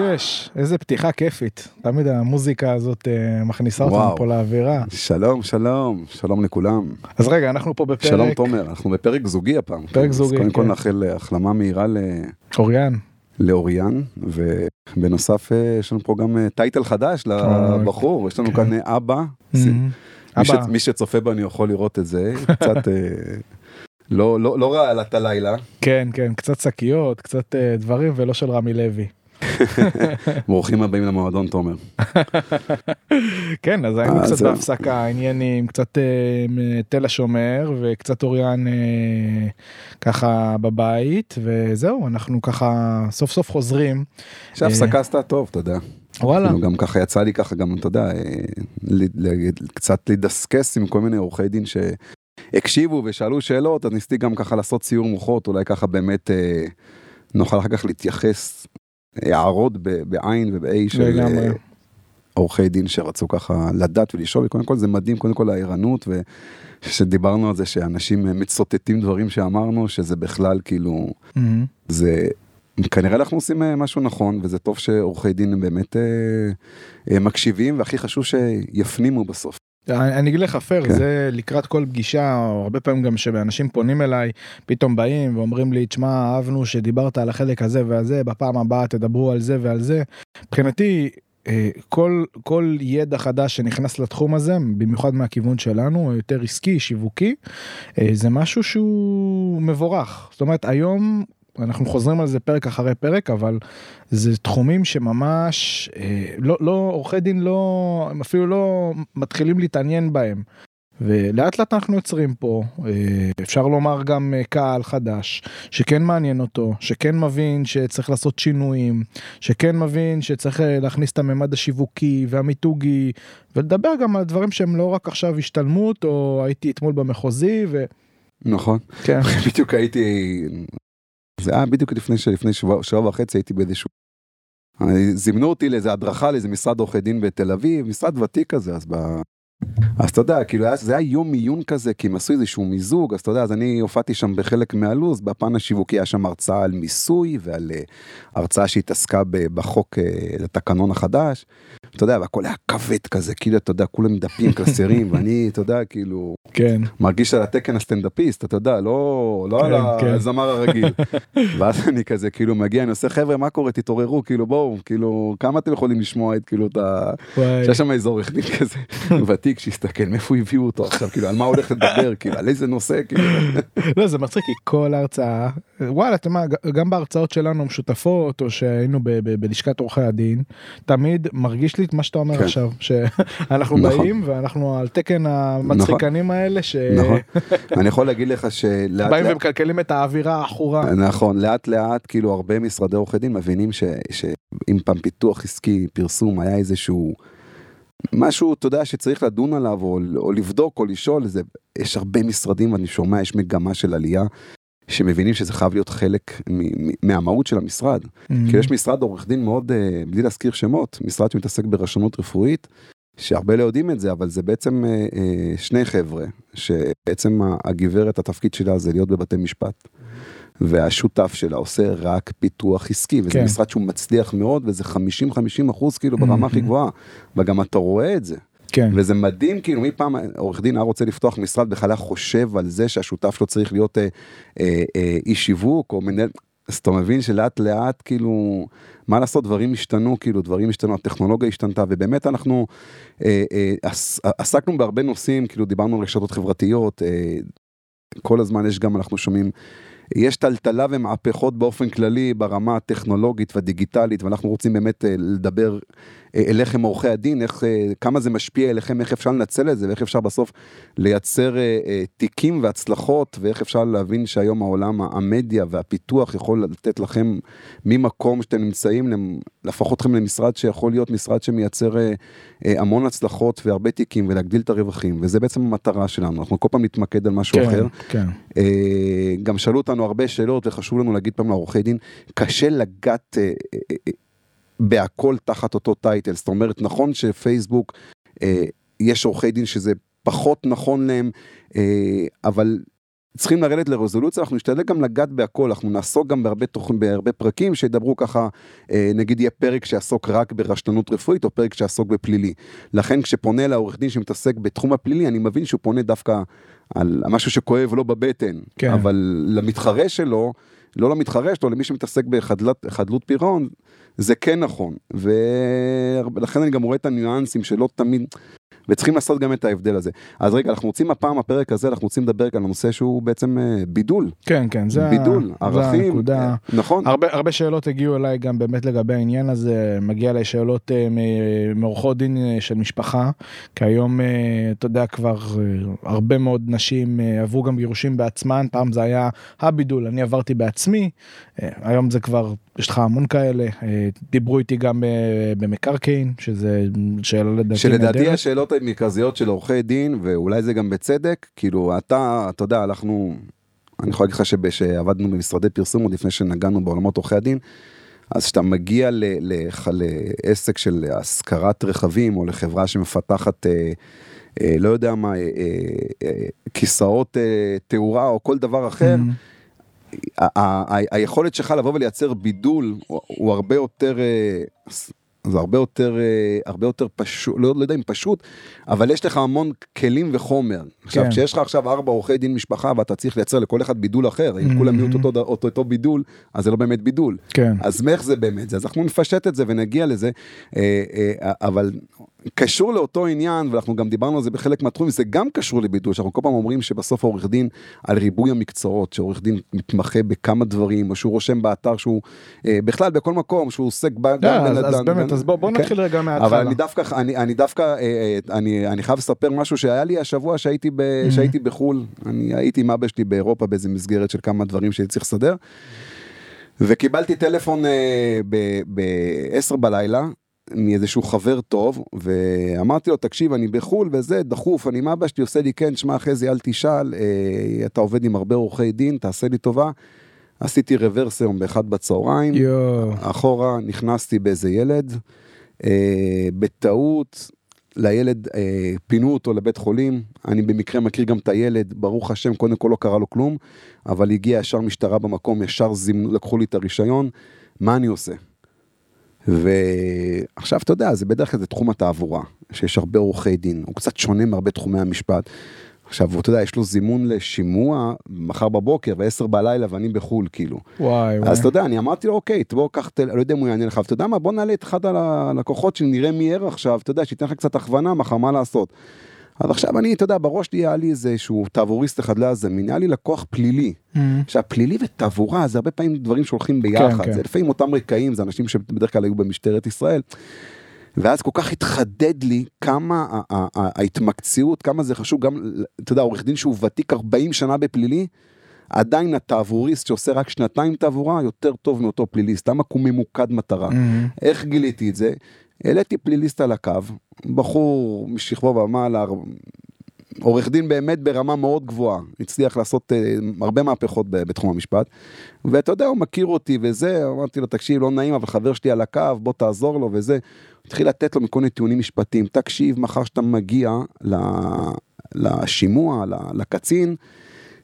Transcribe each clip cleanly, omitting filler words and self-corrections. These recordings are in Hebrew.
6, איזה פתיחה כיפית. תמיד המוזיקה הזאת מכניסה אותנו פה לאווירה. שלום, שלום, שלום לכולם. אז רגע, אנחנו פה בפרק... שלום תומר, אנחנו בפרק זוגי הפעם. פרק זוגי, כן. אז קודם כל נאחל החלמה מהירה לאוריאן. לאוריאן, ובנוסף יש לנו פה גם טייטל חדש לבחור, יש לנו כאן אבא. מי שצופה בה אני יכול לראות את זה, קצת... לא רע על התלילה. כן, כן, קצת סקיות, קצת דברים, ולא של רמי לוי. ברוכים הבאים למועדון, תומר. כן, אז היינו קצת בהפסקה, עניינים, קצת תל השומר, וקצת אוריאן ככה בבית, וזהו, אנחנו ככה סוף סוף חוזרים. שההפסקה עשתה טוב, אתה יודע. וואלה. גם ככה יצא לי ככה, גם אתה יודע, קצת לדסקס עם כל מיני עורכי דין ש... הקשיבו ושאלו שאלות, אז ניסיתי גם ככה לעשות סיור מוחות, אולי ככה באמת נוכל אחר כך להתייחס, הערות בעין ובאי של עורכי דין שרצו ככה לדעת ולשאול, קודם כל זה מדהים, קודם כל העירנות, ושדיברנו על זה שאנשים מצוטטים דברים שאמרנו, שזה בכלל כאילו, זה... כנראה אנחנו עושים משהו נכון, וזה טוב שעורכי דין באמת מקשיבים, והכי חשוב שיפנימו בסוף. אני אגיד לך אפר, זה לקראת כל פגישה, או הרבה פעמים גם שאנשים פונים אליי, פתאום באים ואומרים לי, תשמע, אהבנו שדיברת על החלק הזה והזה, בפעם הבאה תדברו על זה ועל זה. מבחינתי, כל ידע חדש שנכנס לתחום הזה, במיוחד מהכיוון שלנו, יותר עסקי, שיווקי, זה משהו שהוא מבורך. זאת אומרת, היום... אנחנו חוזרים על זה פרק אחרי פרק, אבל זה תחומים שממש, עורכי דין לא, אפילו לא מתחילים להתעניין בהם. ולאט לאט אנחנו יוצרים פה, אפשר לומר גם קהל חדש, שכן מעניין אותו, שכן מבין שצריך לעשות שינויים, שכן מבין שצריך להכניס את הממד השיווקי והמיתוגי, ולדבר גם על דברים שהם לא רק עכשיו השתלמות, או הייתי אתמול במחוזי, ו... נכון. כן. בדיוק הייתי... זה היה בדיוק לפני שבוע וחצי הייתי באיזשהו, זימנו אותי לאיזה הדרכה, לאיזה משרד עורכי דין בתל אביב, משרד ותיק כזה, אז אתה יודע, כאילו זה היה יום מיון כזה, כי הם עשו איזשהו מיזוג, אז אתה יודע, אז אני הופעתי שם בחלק מהלוז, בפן השיווקי היה שם הרצאה על מיסוי, ועל הרצאה שהתעסקה בחוק לתקנון החדש, אתה יודע, והכל היה כבד כזה, כאילו אתה יודע, כולם דפים קלסרים, ואני, אתה יודע, כאילו, מרגיש על התקן הסטנדאפיסט, אתה יודע, לא על הזמר הרגיל, ואז אני כזה, כאילו, מגיע, אני עושה, חבר'ה, מה קורה, תתעוררו, כאילו, בואו, כאילו, כמה אתם יכולים לשמוע את, כאילו, שיש שם איזור הכנית כזה, ותיק שהסתכל, מאיפה הביאו אותו עכשיו, כאילו, על מה הולך לדבר, כאילו, על איזה נושא, כאילו. לא, זה מצחיק, כי כל ההרצאה, וואלה, גם בהרצאות שלנו משותפות, או שהיינו בלשכת עורכי הדין, תמיד מרגיש לי את מה שאתה אומר עכשיו, שאנחנו באים, ואנחנו על תקן המצחיקנים האלה, ש... נכון, אני יכול להגיד לך שלאט... באים ומקלקלים את האווירה האחורה. נכון, לאט לאט, כאילו, הרבה משרדי עורכי דין מבינים שאם פעם פיתוח עסקי, פרסום, היה איזשהו... משהו, אתה יודע, שצריך לדון עליו, או לבדוק, או לשאול, זה, יש הרבה משרדים, אני שומע, יש מגמה של עלייה, שמבינים שזה חייב להיות חלק מהמהות של המשרד. כי יש משרד עורך דין מאוד, בלי להזכיר שמות, משרד שמתעסק ברשנות רפואית, שהרבה לא יודעים את זה, אבל זה בעצם שני חבר'ה, שבעצם הגברת, התפקיד שלה זה להיות בבתי משפט. והשותף שלה עושה רק פיתוח עסקי, וזה כן. משרד שהוא מצליח מאוד, וזה 50% כאילו ברמה הכי גבוהה, וגם אתה רואה את זה. כן. וזה מדהים, כאילו, מי פעם עורך דין רוצה לפתוח משרד, בכלל חושב על זה שהשותף שלו צריך להיות איש שיווק, או מנהל, אז אתה מבין שלאט לאט, כאילו, מה לעשות, דברים השתנו, כאילו, דברים השתנו, הטכנולוגיה השתנתה, ובאמת אנחנו עסקנו בהרבה נושאים, כאילו, דיברנו על רשתות חברתיות, כל הזמן יש גם, אנחנו שומעים, יש טלטלה ומהפכות באופן כללי ברמה הטכנולוגית והדיגיטלית, ואנחנו רוצים באמת לדבר אליכם עורכי הדין, איך, כמה זה משפיע אליכם, איך אפשר לנצל את זה, ואיך אפשר בסוף לייצר תיקים והצלחות, ואיך אפשר להבין שהיום העולם, המדיה והפיתוח יכול לתת לכם ממקום שאתם נמצאים, להפוך אתכם למשרד שיכול להיות משרד שמייצר המון הצלחות והרבה תיקים, ולהגדיל את הרווחים, וזה בעצם המטרה שלנו, אנחנו כל פעם נתמקד על משהו אחר. כן. גם שאלו אותנו הרבה שאלות, וחשוב לנו להגיד פעם לעורכי דין, קשה לגעת בהכל תחת אותו טייטל, זאת אומרת, נכון שפייסבוק, יש עורכי דין שזה פחות נכון להם, אבל צריכים לרדת לרזולוציה, אנחנו נשתדל גם לגעת בהכל, אנחנו נעסוק גם בהרבה פרקים שידברו ככה, נגיד יהיה פרק שעסוק רק ברשלנות רפואית, או פרק שעסוק בפלילי. לכן כשפונה לעורך דין שמתעסק בתחום הפלילי, אני מבין שהוא פונה דווקא על משהו שכואב לו בבטן, כן. אבל למתחרה שלו, לא למתחרה שלו, למי שמתעסק בחדלות פירעון, זה כן נכון, ולכן אני גם רואה את הניואנסים שלא תמיד... וצריכים לעשות גם את ההבדל הזה. אז רגע, אנחנו רוצים הפעם, הפרק הזה, אנחנו רוצים לדבר על הנושא שהוא בעצם בידול. כן, כן, זה בידול, ערכים, נכון. הרבה שאלות הגיעו אליי גם באמת לגבי העניין הזה, מגיע אליי שאלות מעורכות דין של משפחה, כי היום, אתה יודע, כבר הרבה מאוד נשים עברו גם גירושים בעצמן, פעם זה היה הבידול, אני עברתי בעצמי, היום זה כבר, יש לך המון כאלה, דיברו איתי גם במקרקעין, שזה שלדעתי השאלות המרכזיות של עורכי דין, ואולי זה גם בצדק, כאילו אתה יודע, אני יכול להגיד לך שעבדנו במשרדי פרסום עוד לפני שנגענו בעולמות עורכי הדין, אז כשאתה מגיע לעסק של השכרת רכבים, או לחברה שמפתחת, לא יודע מה, כיסאות תאורה, או כל דבר אחר, היכולת שלך לבוא ולייצר בידול, הוא הרבה יותר... זה הרבה יותר פשוט, לא יודע אם פשוט, אבל יש לך המון כלים וחומר. עכשיו, כשיש לך עכשיו 4 עורכי דין משפחה, ואתה צריך לייצר לכל אחד בידול אחר, אם כולם יהיו אותו בידול, אז זה לא באמת בידול. אז מאיך זה באמת זה? אז אנחנו נפשט את זה ונגיע לזה, אבל קשור לאותו עניין, ואנחנו גם דיברנו על זה בחלק מהתחום, זה גם קשור לבידול, שאנחנו כל פעם אומרים שבסוף העורך דין, על ריבוי המקצועות, שעורך דין מתמחה בכמה דברים, או שהוא רושם באתר, שהוא בכלל בכל מקום, שהוא עוסק אז בואו נתחיל רגע מההתחלה. אבל אני חייב לספר משהו שהיה לי השבוע שהייתי בחול, אני הייתי עם אבא שלי באירופה באיזו מסגרת של כמה דברים שאני צריך לסדר, וקיבלתי טלפון ב-10 בלילה, מאיזשהו חבר טוב, ואמרתי לו, תקשיב, אני בחול וזה, דחוף, אני עם אבא שלי עושה לי כן, שמה אחרי זה, אל תשאל, אתה עובד עם הרבה עורכי דין, תעשה לי טובה, עשיתי רברסיום באחד בצהריים, אחורה נכנסתי באיזה ילד, בטעות, לילד פינו אותו לבית חולים, אני במקרה מכיר גם את הילד, ברוך השם, קודם כל לא קרה לו כלום, אבל הגיעה ישר משטרה במקום, ישר לקחו לי את הרישיון, מה אני עושה? ועכשיו אתה יודע, זה בדרך כלל זה תחום התעבורה, שיש הרבה עורכי דין, הוא קצת שונה מהרבה תחומי המשפט, עכשיו, אתה יודע, יש לו זימון לשימוע מחר בבוקר, ב-10 בלילה, ואני בחול, כאילו. וואי, וואי. אז אתה יודע, אני אמרתי לו, אוקיי, בוא קח, לא יודע אם הוא יעניין לך, אתה יודע מה, בוא נעלה את אחד הלקוחות שנראה מי ער עכשיו, אתה יודע, שייתן לך קצת הכוונה, מחר מה לעשות. אז עכשיו אני, אתה יודע, בראש לי היה לי איזשהו תעבוריסט אחד להזמין, היה לי לקוח פלילי. עכשיו, פלילי ותעבורה, זה הרבה פעמים דברים שהולכים ביחד. כן, זה לפעמים אותם רקעים, זה אנשים שבדרך כלל היו במשטרת ישראל. ואז כל כך התחדד לי כמה ההתמקציות, כמה זה חשוב, גם, אתה יודע, עורך דין שהוא ותיק 40 שנה בפלילי, עדיין התעבוריסט שעושה רק 2 תעבורה, יותר טוב מאותו פליליסט, למה הוא ממוקד מטרה. איך גיליתי את זה? העליתי פליליסט על הקו, בחור משכבו ומעלה, עורך דין באמת ברמה מאוד גבוהה, הצליח לעשות הרבה מהפכות בתחום המשפט, ואתה יודע, הוא מכיר אותי וזה, אמרתי לו, תקשיב, לא נעים, אבל חבר שלי על הקו, בוא תעזור לו וזה, התחיל לתת לו מכל מיני טיעונים משפטיים, תקשיב, מחר שאתה מגיע לשימוע, לקצין,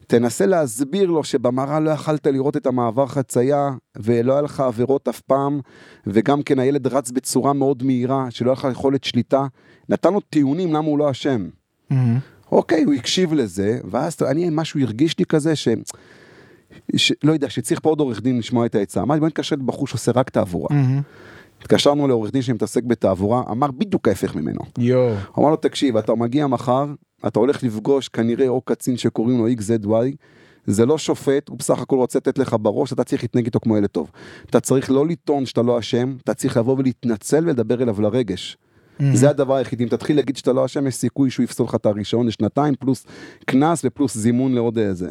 תנסה להסביר לו שבמראה לא יכלת לראות את המעבר חצייה, ולא היה לך עבירות אף פעם, וגם כן הילד רץ בצורה מאוד מהירה, שלא היה לך יכולת שליטה, נתן לו טיעונים למה הוא לא אשם. אוקיי, הוא הקשיב לזה, ואז אני משהו הרגיש לי כזה לא יודע, שצריך פה עוד עורך דין לשמוע את העצה, אמרתי, בוא נתקשר לבחור שעושה רק תעבורה. התקשרנו לעורך דין שמתעסק בתעבורה, אמר בדיוק ההפך ממנו. אמר לו, תקשיב, אתה מגיע מחר, אתה הולך לפגוש כנראה או קצין שקוראים לו XZY, זה לא שופט, הוא בסך הכל רוצה לתת לך בראש, אתה צריך להתנהג איתו כמו ילד טוב. אתה צריך לא לטעון שאתה לא אשם, אתה צריך לבוא ולהתנצל ולדבר אליו לרגש. זה הדבר היחיד, אם תתחיל להגיד שאתה לא אשם, יש סיכוי שהוא יפסול לך את הרישיון ל-2 פלוס קנס ופלוס זימון לעוד איזה.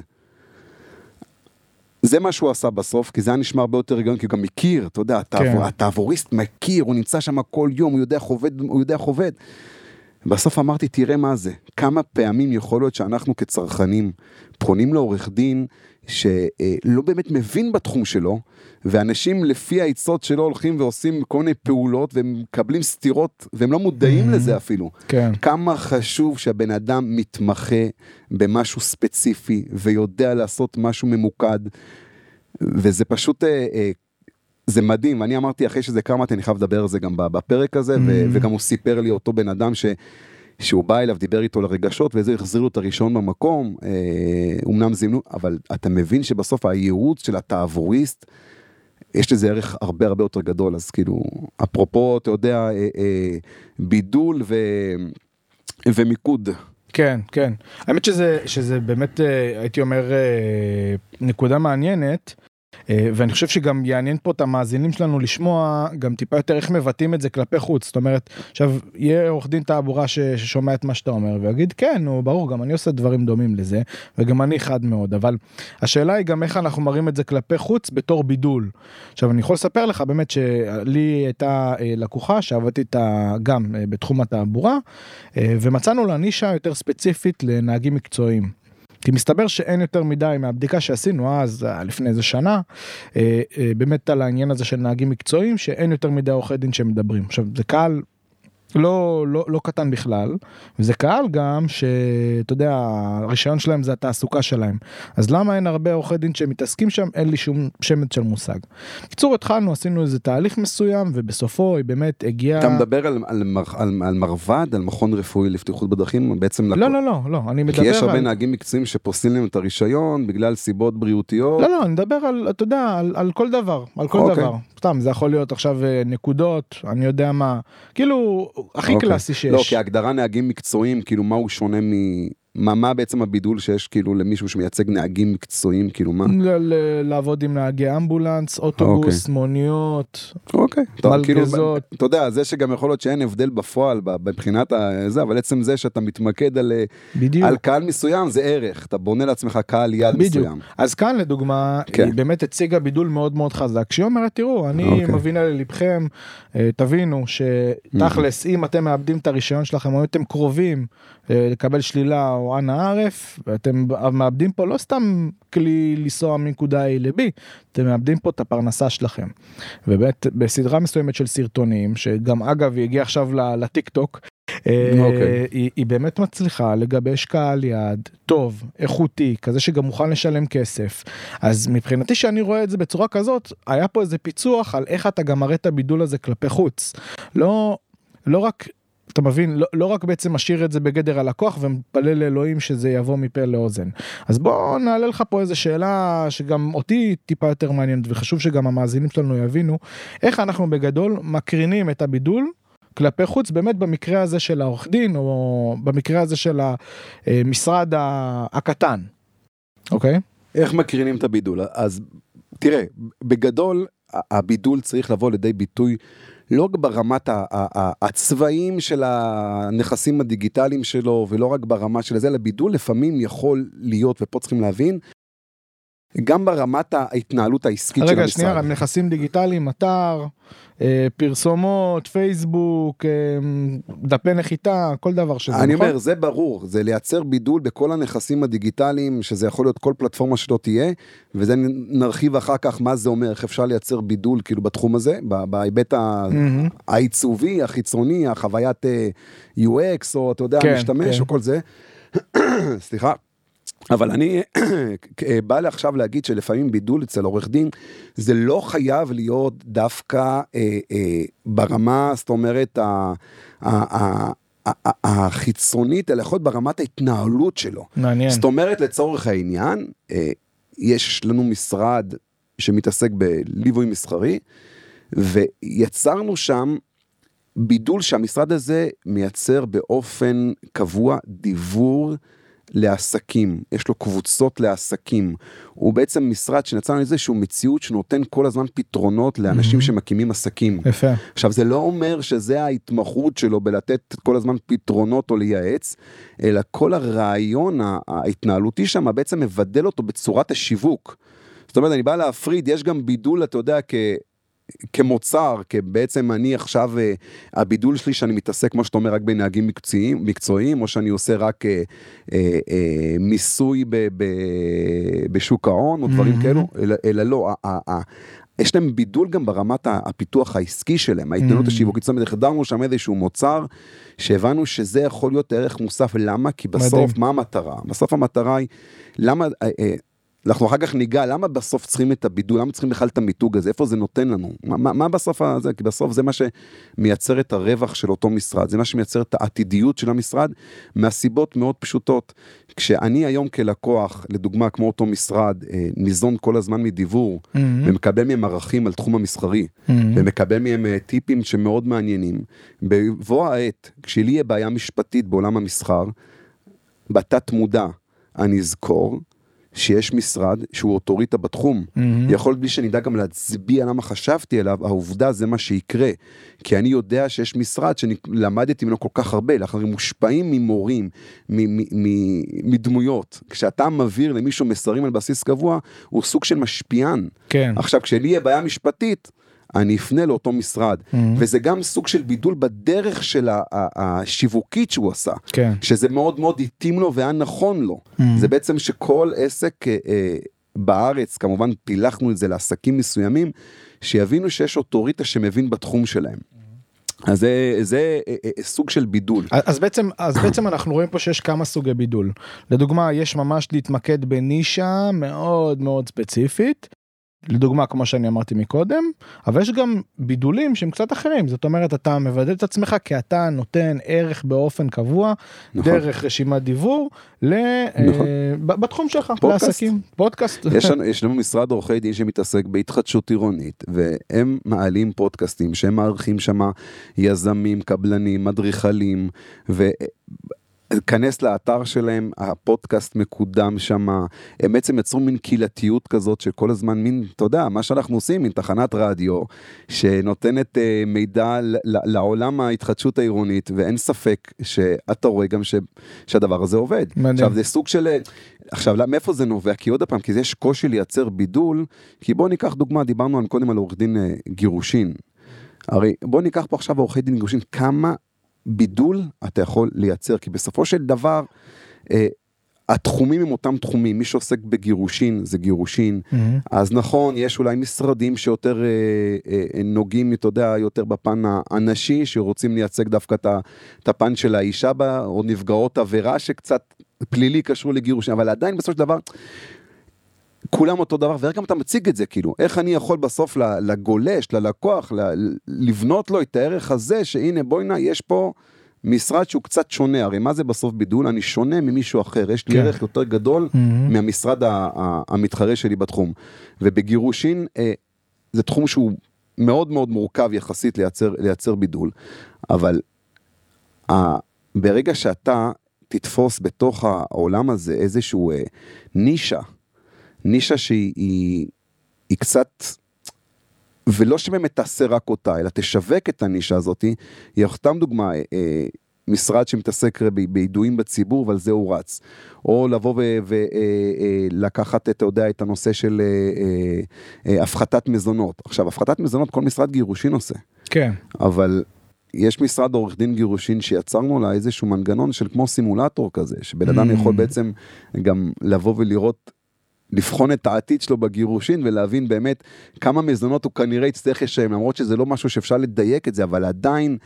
זה מה שהוא עשה בסוף, כי זה היה נשמע הרבה יותר רגיון, כי הוא גם מכיר, אתה יודע, התעבוריסט מכיר, הוא נמצא שם כל יום, הוא יודע איך עובד. בסוף אמרתי, תראה מה זה, כמה פעמים יכול להיות שאנחנו כצרכנים פונים לעורך דין שלא באמת מבין בתחום שלו, ואנשים לפי העיצות שלו הולכים ועושים כל מיני פעולות, והם מקבלים סתירות, והם לא מודעים לזה אפילו. כן. כמה חשוב שהבן אדם מתמחה במשהו ספציפי, ויודע לעשות משהו ממוקד, וזה פשוט... זה מדהים, אני אמרתי אחרי שזה קרה, אני חייב לדבר על זה גם בפרק הזה, וגם הוא סיפר לי אותו בן אדם שהוא בא אליו, דיבר איתו לרגשות, וזה החזיר לו את הראשון במקום, אומנם זימנו, אבל אתה מבין שבסוף הייעוד של התעבוריסט, יש לזה ערך הרבה הרבה יותר גדול, אז כאילו, אפרופו, אתה יודע, בידול ומיקוד. כן, כן. האמת שזה באמת, הייתי אומר, נקודה מעניינת, ואני חושב שגם יעניין פה את המאזינים שלנו לשמוע גם טיפה יותר איך מבטאים את זה כלפי חוץ, זאת אומרת, עכשיו יהיה עורך דין תעבורה ששומע את מה שאתה אומר, ויגיד כן, הוא ברור, גם אני עושה דברים דומים לזה, וגם אני חד מאוד, אבל השאלה היא גם איך אנחנו מראים את זה כלפי חוץ בתור בידול. עכשיו אני יכול לספר לך באמת שלי הייתה לקוחה שעבדתי איתה גם בתחום התעבורה, ומצאנו לה נישה יותר ספציפית לנהגים מקצועיים. כי מסתבר שאין יותר מדי מהבדיקה שעשינו אז, לפני איזה שנה, באמת על העניין הזה של נהגים מקצועיים, שאין יותר מדי עורכי דין שמדברים. עכשיו, זה קהל לא קטן בכלל, וזה קהל גם שאתה יודע, הרישיון שלהם זה התעסוקה שלהם. אז למה אין הרבה עורכי דין שמתעסקים שם? אין לי שום שמץ של מושג. בקיצור, התחלנו, עשינו איזה תהליך מסוים, ובסופו היא באמת הגיעה... אתה מדבר על מרבד, על מכון רפואי לבטיחות בדרכים? בעצם... לא, אני מדבר על... כי יש הרבה נהגים מקצועיים שפוסלים להם את הרישיון, בגלל סיבות בריאותיות. לא, אני מדבר על, אתה יודע, על כל דבר, על כל דבר. סתם, זה יכול להיות עכשיו נקודות, אני יודע מה, כאילו, הכי קלאסי שיש. לא, כי ההגדרה נהגים מקצועיים, כאילו, מה הוא שונה מה בעצם הבידול שיש, כאילו, למישהו שמייצג נהגים מקצועיים, כאילו, מה? לעבוד עם נהגי אמבולנס, אוטובוס, מוניות, מלגזות. אתה יודע, זה שגם יכול להיות שאין הבדל בפועל, בבחינת זה, אבל עצם זה שאתה מתמקד על קהל מסוים, זה ערך. אתה בונה לעצמך קהל יד מסוים. אז כאן, לדוגמה, היא באמת הציגה בידול מאוד מאוד חזק, שהיא אומרת, תראו, אני מבינה ללבכם, תבינו שתכלס, אם אתם מאבדים את הרישיון שלכם, או אתם קרובים לקבל שלילה או אנה ערף, ואתם מאבדים פה לא סתם כלי לנסוע מנקודה A ל-B, אתם מאבדים פה את הפרנסה שלכם. ובאמת בסדרה מסוימת של סרטונים, שגם אגב היא הגיעה עכשיו לטיק-טוק, היא באמת מצליחה לגבש קהל יעד טוב, איכותי, כזה שגם מוכן לשלם כסף. אז מבחינתי שאני רואה את זה בצורה כזאת, היה פה איזה פיצוח על איך אתה גם מראה את הבידול הזה כלפי חוץ. לא רק... אתה מבין, לא רק בעצם משאיר את זה בגדר הלקוח, ומפלל לאלוהים שזה יבוא מפה לאוזן. אז בוא נעלה לך פה איזו שאלה, שגם אותי טיפה יותר מעניינת, וחשוב שגם המאזינים שלנו יבינו, איך אנחנו בגדול מקרינים את הבידול, כלפי חוץ, באמת במקרה הזה של העורך דין, או במקרה הזה של המשרד הקטן. אוקיי? איך מקרינים את הבידול? אז תראה, בגדול, הבידול צריך לבוא לידי ביטוי, לא רק ברמת הצבעים של הנכסים הדיגיטליים שלו, ולא רק ברמה של זה, לבידול לפעמים יכול להיות, ופה צריכים להבין, גם ברמת ההתנהלות העסקית של המשרד. רגע, שנייה, נכסים דיגיטליים, אתר, פרסומות, פייסבוק, דפי נחיתה, כל דבר שזה נכון. אני אומר, זה ברור, זה לייצר בידול בכל הנכסים הדיגיטליים, שזה יכול להיות כל פלטפורמה שלא תהיה, וזה נרחיב אחר כך מה זה אומר, איך אפשר לייצר בידול כאילו בתחום הזה, בהיבט העיצובי, החיצוני, החוויית UX, או אתה יודע, משתמש, או כל זה. סליחה. אבל אני בא לעכשיו להגיד שלפעמים בידול אצל עורך דין, זה לא חייב להיות דווקא ברמה, זאת אומרת, החיצונית, אלא יכול להיות ברמת ההתנהלות שלו. מעניין. זאת אומרת, לצורך העניין, יש לנו משרד שמתעסק בליווי מסחרי, ויצרנו שם בידול שהמשרד הזה מייצר באופן קבוע דיבור לעסקים, יש לו קבוצות לעסקים, הוא בעצם משרד שנצרנו לזה שהוא מציאות שנותן כל הזמן פתרונות לאנשים שמקימים עסקים. יפה. עכשיו זה לא אומר שזה ההתמחות שלו בלתת כל הזמן פתרונות או לייעץ, אלא כל הרעיון ההתנהלותי שם בעצם מבדל אותו בצורת השיווק. זאת אומרת אני בא להפריד, יש גם בידול אתה יודע כמוצר, כבעצם אני עכשיו, הבידול שלי שאני מתעסק, כמו שאתה אומר, רק בנהגים מקצועיים, או שאני עושה רק מיסוי בשוק ההון, או דברים כאלו, אלא לא, יש להם בידול גם ברמת הפיתוח העסקי שלהם, ההתנהלות השיווקית, זאת אומרת, החדרנו שם איזשהו מוצר, שהבנו שזה יכול להיות ערך מוסף, למה? כי בסוף, מה המטרה? בסוף המטרה היא, למה... אנחנו אחר כך ניגע, למה בסוף צריכים את הבידול, למה צריכים בכלל את המיתוג הזה, איפה זה נותן לנו, מה בסוף הזה, כי בסוף זה מה שמייצר את הרווח של אותו משרד, זה מה שמייצר את העתידיות של המשרד, מהסיבות מאוד פשוטות, כשאני היום כלקוח, לדוגמה כמו אותו משרד, ניזון כל הזמן מדיבור, ומקבל מהם ערכים על תחום המסחרי, ומקבל מהם טיפים שמאוד מעניינים, בבוא העת, כשלי יהיה בעיה משפטית בעולם המסחר, בתת מודע אני אזכור, שיש משרד שהוא אוטוריטה בתחום, יכול בלי שנדע גם להצביע למה חשבתי עליו, העובדה זה מה שיקרה, כי אני יודע שיש משרד שלמדתי ממנו כל כך הרבה, לאחר מושפעים ממורים, מדמויות, כשאתה מעביר למישהו מסרים על בסיס קבוע, הוא סוג של משפיען, עכשיו כשלי יהיה בעיה משפטית, אני אפנה לאותו משרד, וזה גם סוג של בידול בדרך של השיווקית שהוא עשה, שזה מאוד מאוד התאים לו והיה נכון לו, זה בעצם שכל עסק בארץ, כמובן פילחנו את זה לעסקים מסוימים, שיבינו שיש אוטוריטה שמבין בתחום שלהם, אז זה סוג של בידול. אז בעצם אנחנו רואים פה שיש כמה סוגי בידול, לדוגמה יש ממש להתמקד בנישה מאוד מאוד ספציפית, לדוגמה, כמו שאני אמרתי מקודם, אבל יש גם בידולים שהם קצת אחרים, זאת אומרת, אתה מבדל את עצמך, כי אתה נותן ערך באופן קבוע, דרך רשימת דיבור, בתחום שלך, לעסקים, פודקאסט. יש לנו משרד עורכי דין שמתעסק בהתחדשות עירונית, והם מעלים פודקאסטים, שהם מערכים שמה יזמים, קבלנים, מדריכלים, כנס לאתר שלהם, הפודקאסט מקודם שמה, הם בעצם יצרו מין קהילתיות כזאת, שכל הזמן מין, אתה יודע, מה שאנחנו עושים, מין תחנת רדיו, שנותנת מידע לעולם ההתחדשות העירונית, ואין ספק שאתה רואה גם שהדבר הזה עובד. עכשיו, זה סוג של... עכשיו, מאיפה זה נובע? כי עוד הפעם, כי יש קושי לייצר בידול, כי בואו ניקח דוגמה, דיברנו קודם על עורך דין גירושין. הרי, בואו ניקח פה עכשיו עורכי דין גירושין, כמה בידול אתה יכול לייצר, כי בסופו של דבר, התחומים הם אותם תחומים, מי שעוסק בגירושין, זה גירושין, אז נכון, יש אולי משרדים שיותר נוגעים, אתה יודע, יותר בפן האנשי, שרוצים לייצג דווקא את הפן של האישה בה, או נפגעות עבירה שקצת פלילי קשור לגירושין, אבל עדיין בסופו של דבר, כולם אותו דבר, ואיך גם אתה מציג את זה, כאילו, איך אני יכול בסוף לגולש, ללקוח, לבנות לו את הערך הזה, שהנה בואינה, יש פה משרד שהוא קצת שונה, הרי מה זה בסוף בידול? אני שונה ממישהו אחר, יש לי ערך יותר גדול מהמשרד המתחרה שלי בתחום, ובגירושין, זה תחום שהוא מאוד מאוד מורכב יחסית לייצר בידול, אבל ברגע שאתה תתפוס בתוך העולם הזה איזשהו נישה שהיא קצת, ולא שבאמת תעשה רק אותה, אלא תשווק את הנישה הזאת, היא אותם דוגמה, משרד שמתעסק בידועים בציבור, ועל זה הוא רץ, או לבוא ולקחת, אתה יודע, את הנושא של הפחתת מזונות. עכשיו, הפחתת מזונות, כל משרד גירושין עושה. כן. אבל... יש משרד עורך דין גירושין שיצרנו לה איזשהו מנגנון של כמו סימולטור כזה, שבן אדם יכול בעצם גם לבוא ולראות, לבחון את העתיד שלו בגירושין, ולהבין באמת כמה מזונות הוא כנראה יצטרך לשלם, למרות שזה לא משהו שאפשר לדייק את זה, אבל עדיין,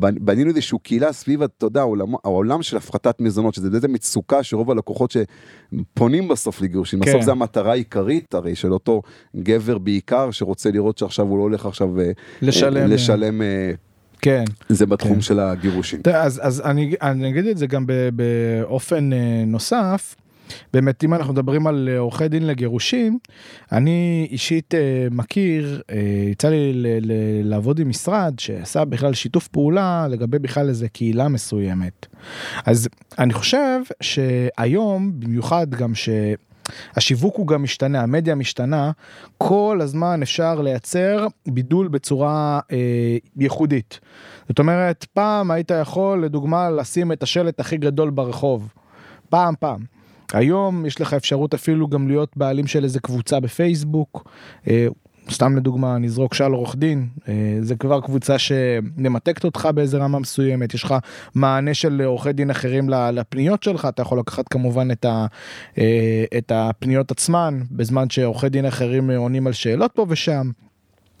בנינו איזשהו קהילה סביב, אתה יודע, העולם של הפחתת מזונות, שזה איזו מצוקה שרוב הלקוחות שפונים בסוף לגירושין, בסוף זה המטרה העיקרית הרי, של אותו גבר בעיקר, שרוצה לראות שעכשיו הוא לא הולך עכשיו לשלם כן. זה בתחום כן. של הגירושין. אז אני אגיד את זה גם באופן נוסף, באמת אם אנחנו מדברים על עורכי דין לגירושים, אני אישית מכיר, יצא לי לעבוד עם משרד שעשה בכלל שיתוף פעולה לגבי בכלל איזה קהילה מסוימת. אז אני חושב שהיום במיוחד גם השיווק הוא גם משתנה, המדיה משתנה, כל הזמן אפשר לייצר בידול בצורה ייחודית. זאת אומרת, פעם היית יכול, לדוגמה, לשים את השלט הכי גדול ברחוב. פעם. היום יש לך אפשרות אפילו גם להיות בעלים של איזה קבוצה בפייסבוק, סתם לדוגמה, נזרוק שעל עורך דין, זה כבר קבוצה שממתקת אותך באיזה רמה מסוימת, יש לך מענה של עורכי דין אחרים לפניות שלך, אתה יכול לקחת כמובן את הפניות עצמן, בזמן שעורכי דין אחרים עונים על שאלות פה ושם,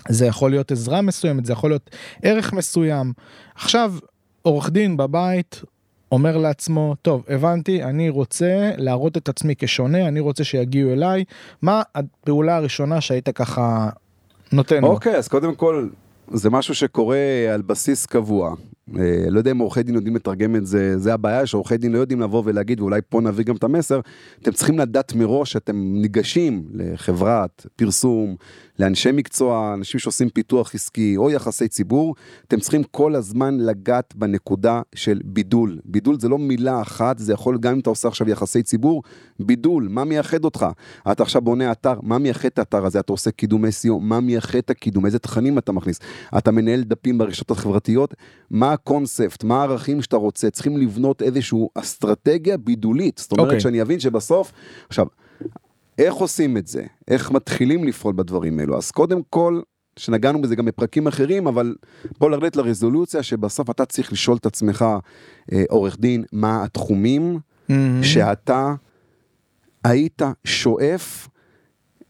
זה יכול להיות עזרה מסוימת, זה יכול להיות ערך מסוים. עכשיו, עורך דין בבית אומר לעצמו, טוב, הבנתי, אני רוצה להראות את עצמי כשונה, אני רוצה שיגיעו אליי, מה הפעולה הראשונה שהיית ככה נותן לו? אוקיי, אז קודם כל, זה משהו שקורה על בסיס קבוע. לא יודע אם עורכי דין יודעים לתרגם את זה, זה הבעיה שעורכי דין לא יודעים לבוא ולהגיד, ואולי פה נביא גם את המסר, אתם צריכים לדעת מראש שאתם ניגשים לחברת פרסום, לאנשי מקצוע, אנשים שעושים פיתוח עסקי או יחסי ציבור, אתם צריכים כל הזמן לגעת בנקודה של בידול. בידול זה לא מילה אחת, זה יכול גם אם אתה עושה עכשיו יחסי ציבור, בידול, מה מייחד אותך? אתה עכשיו בונה אתר, מה מייחד את האתר הזה? אתה עושה קידומי סיום, מה מייחד את הקידום? איזה תכנים אתה מכניס? אתה מנהל דפים ברשתות החברתיות? מה הקונספט? מה הערכים שאתה רוצה? צריכים לבנות איזשהו אסטרטגיה בידולית. זאת אומרת שאני אבין שבסוף, עכשיו, איך עושים את זה? איך מתחילים לפעול בדברים האלו? אז קודם כל, שנגענו בזה גם בפרקים אחרים, אבל בוא נרדת לרזולוציה שבסוף אתה צריך לשאול את עצמך, עורך דין, מה התחומים שאתה היית שואף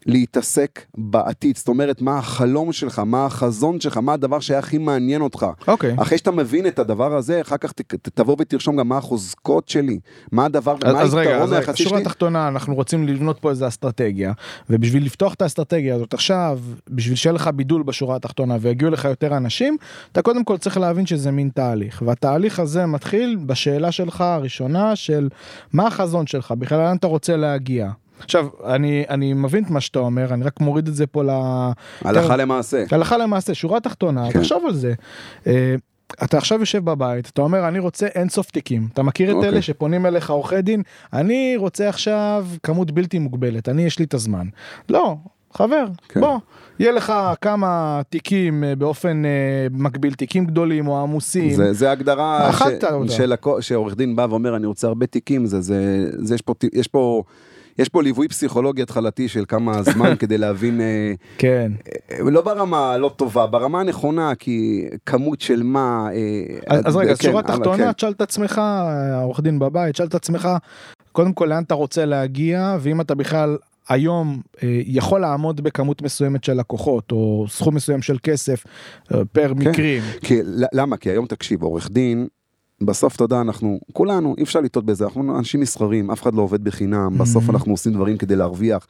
להתעסק בעתיד, זאת אומרת, מה החלום שלך, מה החזון שלך, מה הדבר שהיה הכי מעניין אותך. Okay. אחרי שאתה מבין את הדבר הזה, אחר כך תבוא ותרשום גם מה החוזקות שלי, מה הדבר, אז, מה היתרון היחסי שלי. שורה תחתונה, אנחנו רוצים לבנות פה איזו אסטרטגיה, ובשביל לפתוח את האסטרטגיה הזאת עכשיו, בשביל שיהיה לך בידול בשורה התחתונה, והגיעו לך יותר אנשים, אתה קודם כל צריך להבין שזה מין תהליך, והתהליך הזה מתחיל בשאלה שלך הראשונה, של מה החזון שלך, בכלל לאן אתה רוצה להגיע. עכשיו, אני מבין את מה שאתה אומר, אני רק מוריד את זה פה הלכה למעשה. הלכה למעשה, שורה תחתונה, תחשוב על זה. אתה עכשיו יושב בבית, אתה אומר, אני רוצה אינסוף תיקים. אתה מכיר את אלה שפונים אליך עורכי דין, אני רוצה עכשיו כמות בלתי מוגבלת, אני יש לי את הזמן. לא, חבר, בוא, יהיה לך כמה תיקים באופן מקביל, תיקים גדולים או עמוסים. זה הגדרה שעורך דין בא ואומר, אני רוצה הרבה תיקים, יש פה... יש פה ליווי פסיכולוגי התחלתי של כמה זמן כדי להבין, כן. לא ברמה לא טובה, ברמה הנכונה, כי כמות של מה... אז רגע, שורה תחתונה, תשאל את עצמך, עורך דין בבית, תשאל את עצמך, קודם כל לאן אתה רוצה להגיע, ואם אתה בכלל... היום יכול לעמוד בכמות מסוימת של לקוחות, או סכום מסוים של כסף, פר מקרים. למה? כי היום תקשיב, עורך דין, בסוף תודה, אנחנו, כולנו, אי אפשר לטעות בזה, אנחנו אנשים מסחרים, אף אחד לא עובד בחינם, בסוף אנחנו עושים דברים כדי להרוויח.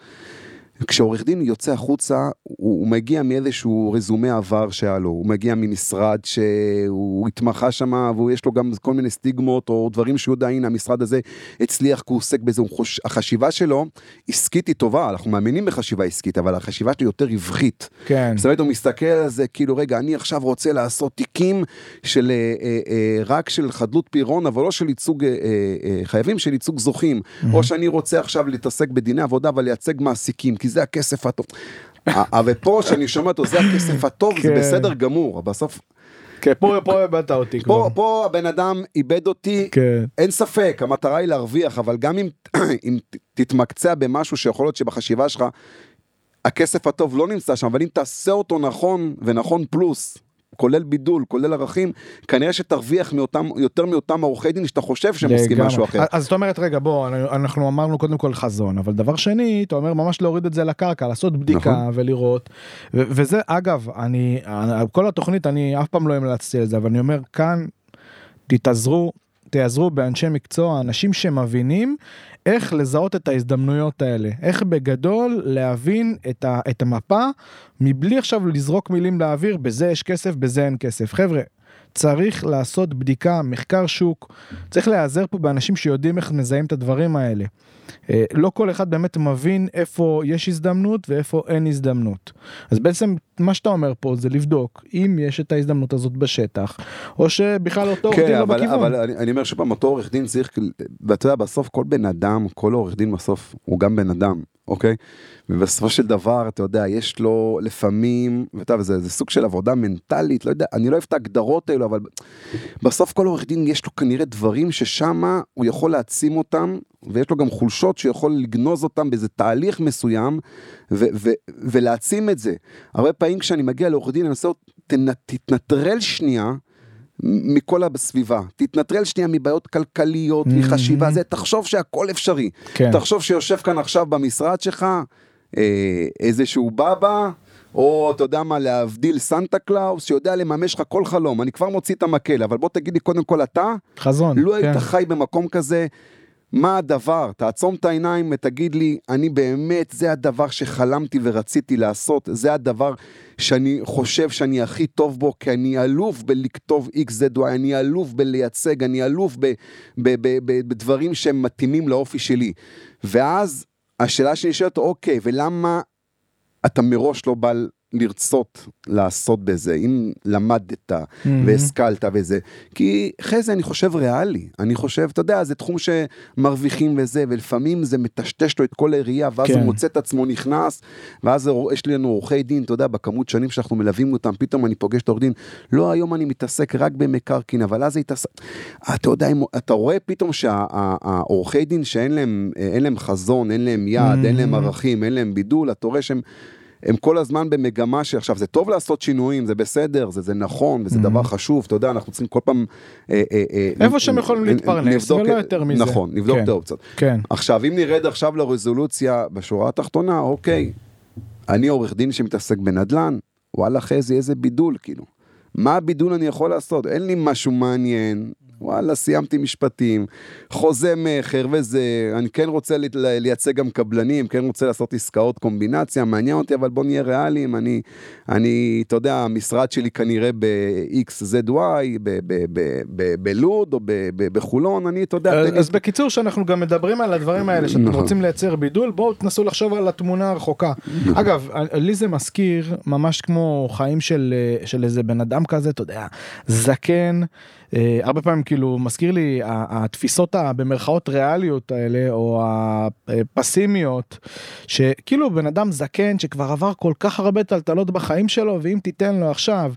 כשעורך דין יוצא החוצה, הוא מגיע מאיזשהו רזומי עבר שהיה לו, הוא מגיע ממשרד שהוא התמחה שמה, ויש לו גם כל מיני סטיגמות, או דברים שהוא יודע, הנה, המשרד הזה הצליח, כי הוא עוסק בזה, החשיבה שלו, עסקית היא טובה, אנחנו מאמינים בחשיבה עסקית, אבל החשיבה שלו יותר רווחית. כן. זאת אומרת, הוא מסתכל על זה, כאילו, רגע, אני עכשיו רוצה לעשות תיקים של, רק של חדלות פירון, אבל לא של ייצוג, חייבים של ייצוג זוכים, או שאני רוצה עכשיו להתעסק בדיני עבודה, אבל לייצג מעסיקים, כי זה הכסף הטוב. אבל פה שאני שומע אותו, זה הכסף הטוב, זה בסדר גמור, בסוף... כן, פה הבנת אותי כבר. פה הבן אדם איבד אותי, אין ספק, המטרה היא להרוויח, אבל גם אם תתמקצע במשהו שיכול להיות שבחשיבה שלך, הכסף הטוב לא נמצא שם, אבל אם תעשה אותו נכון ונכון פלוס, כולל בידול, כולל ערכים, כנראה שתרוויח יותר מאותם עורכי דין שאתה חושב שמסכים משהו אחר. אז זאת אומרת, רגע, בוא, אנחנו אמרנו קודם כל חזון, אבל דבר שני, אתה אומר ממש להוריד את זה לקרקע, לעשות בדיקה ולראות, וזה, אגב, כל התוכנית, אני אף פעם לא המלצתי על זה, אבל אני אומר, כאן, תעזרו באנשי מקצוע, אנשים שמבינים איך לזהות את ההזדמנויות האלה, איך בגדול להבין את המפה, מבלי עכשיו לזרוק מילים לאוויר, בזה יש כסף, בזה אין כסף. חבר'ה, צריך לעשות בדיקה, מחקר שוק, צריך להיעזר פה באנשים שיודעים איך מזהים את הדברים האלה. לא כל אחד באמת מבין איפה יש הזדמנות ואיפה אין הזדמנות. אז בעצם מה שאתה אומר פה זה לבדוק אם יש את ההזדמנות הזאת בשטח, או שבכלל אותו עורך דין לא בכיוון. אבל אני אומר שפעם אותו עורך דין צריך, ואתה יודע, בסוף כל בן אדם, כל עורך דין בסוף הוא גם בן אדם, אוקיי? ובסופו של דבר, אתה יודע, יש לו לפעמים, ואתה יודע, זה סוג של עבודה מנטלית, לא יודע, אני לא אוהב את ההגדרות האלו, שלו, אבל בסוף כל עורך דין יש לו כנראה דברים ששמה הוא יכול להעצים אותם, ויש לו גם חולשות שיכול לגנוז אותם באיזה תהליך מסוים, ולהעצים את זה. הרבה פעמים כשאני מגיע לעורך דין, אני עושה, תתנטרל שנייה, מכל הסביבה, תתנטרל שנייה מבעיות כלכליות, מחשיבה זה, תחשוב שהכל אפשרי, תחשוב שיושב כאן עכשיו במשרד שלך, איזשהו בבא, או אתה יודע מה, להבדיל סנטה קלאוס, שיודע לממש לך כל חלום, אני כבר מוציא את המקל, אבל בוא תגיד לי קודם כל אתה, חזון, לא היית חי במקום כזה, מה הדבר, תעצום את העיניים ותגיד לי, אני באמת, זה הדבר שחלמתי ורציתי לעשות, זה הדבר שאני חושב שאני הכי טוב בו, כי אני אלוף בלכתוב XZY, אני אלוף בלייצג, אני אלוף בדברים שהם מתאימים לאופי שלי, ואז השאלה שנשאלת, אוקיי, ולמה אתה מראש לא בא לרצות לעשות בזה, אם למדת והשכלת וזה, כי אחרי זה אני חושב ריאלי, אני חושב, אתה יודע, זה תחום שמרוויחים וזה, ולפעמים זה מטשטש לו את כל העירייה, ואז הוא מוצא את עצמו נכנס, ואז יש לנו עורכי דין, אתה יודע, בכמות שנים שאנחנו מלווים אותם, פתאום אני פוגש את עורך דין, לא היום אני מתעסק רק במקרקעין, אבל אז אתה יודע, אתה רואה פתאום שהעורכי דין, שאין להם חזון, אין להם יעד, אין להם ערכים, אין להם בידול, אתה רואה שהם הם כל הזמן במגמה שעכשיו זה טוב לעשות שינויים, זה בסדר, זה נכון, וזה דבר חשוב, אתה יודע, אנחנו צריכים כל פעם איפה שהם יכולים להתפרנס, ולא יותר מזה. נכון, נבדוק את האופציות. עכשיו, אם נרד עכשיו לרזולוציה בשורה התחתונה, אוקיי, אני עורך דין שמתעסק בנדלן, וואלה חזי, איזה בידול, כאילו. מה הבידול אני יכול לעשות? אין לי משהו מעניין, וואלה, סיימתי משפטים, חוזה מחר וזה, אני כן רוצה לייצא גם קבלנים, כן רוצה לעשות עסקאות קומבינציה, מעניין אותי, אבל בוא נהיה ריאליים, אני, אתה יודע, המשרד שלי כנראה ב-XZY, בלוד או בחולון, אני, אתה יודע. אז בקיצור שאנחנו גם מדברים על הדברים האלה, שאתם רוצים לייצר בידול, בואו תנסו לחשוב על התמונה הרחוקה. אגב, לי זה מזכיר, ממש כמו חיים של איזה בן אדם כזה, אתה יודע, זקן, הרבה פעמים כאילו מזכיר לי התפיסות במרכאות ריאליות האלה או הפסימיות שכאילו בן אדם זקן שכבר עבר כל כך הרבה טלטלות בחיים שלו ואם תיתן לו עכשיו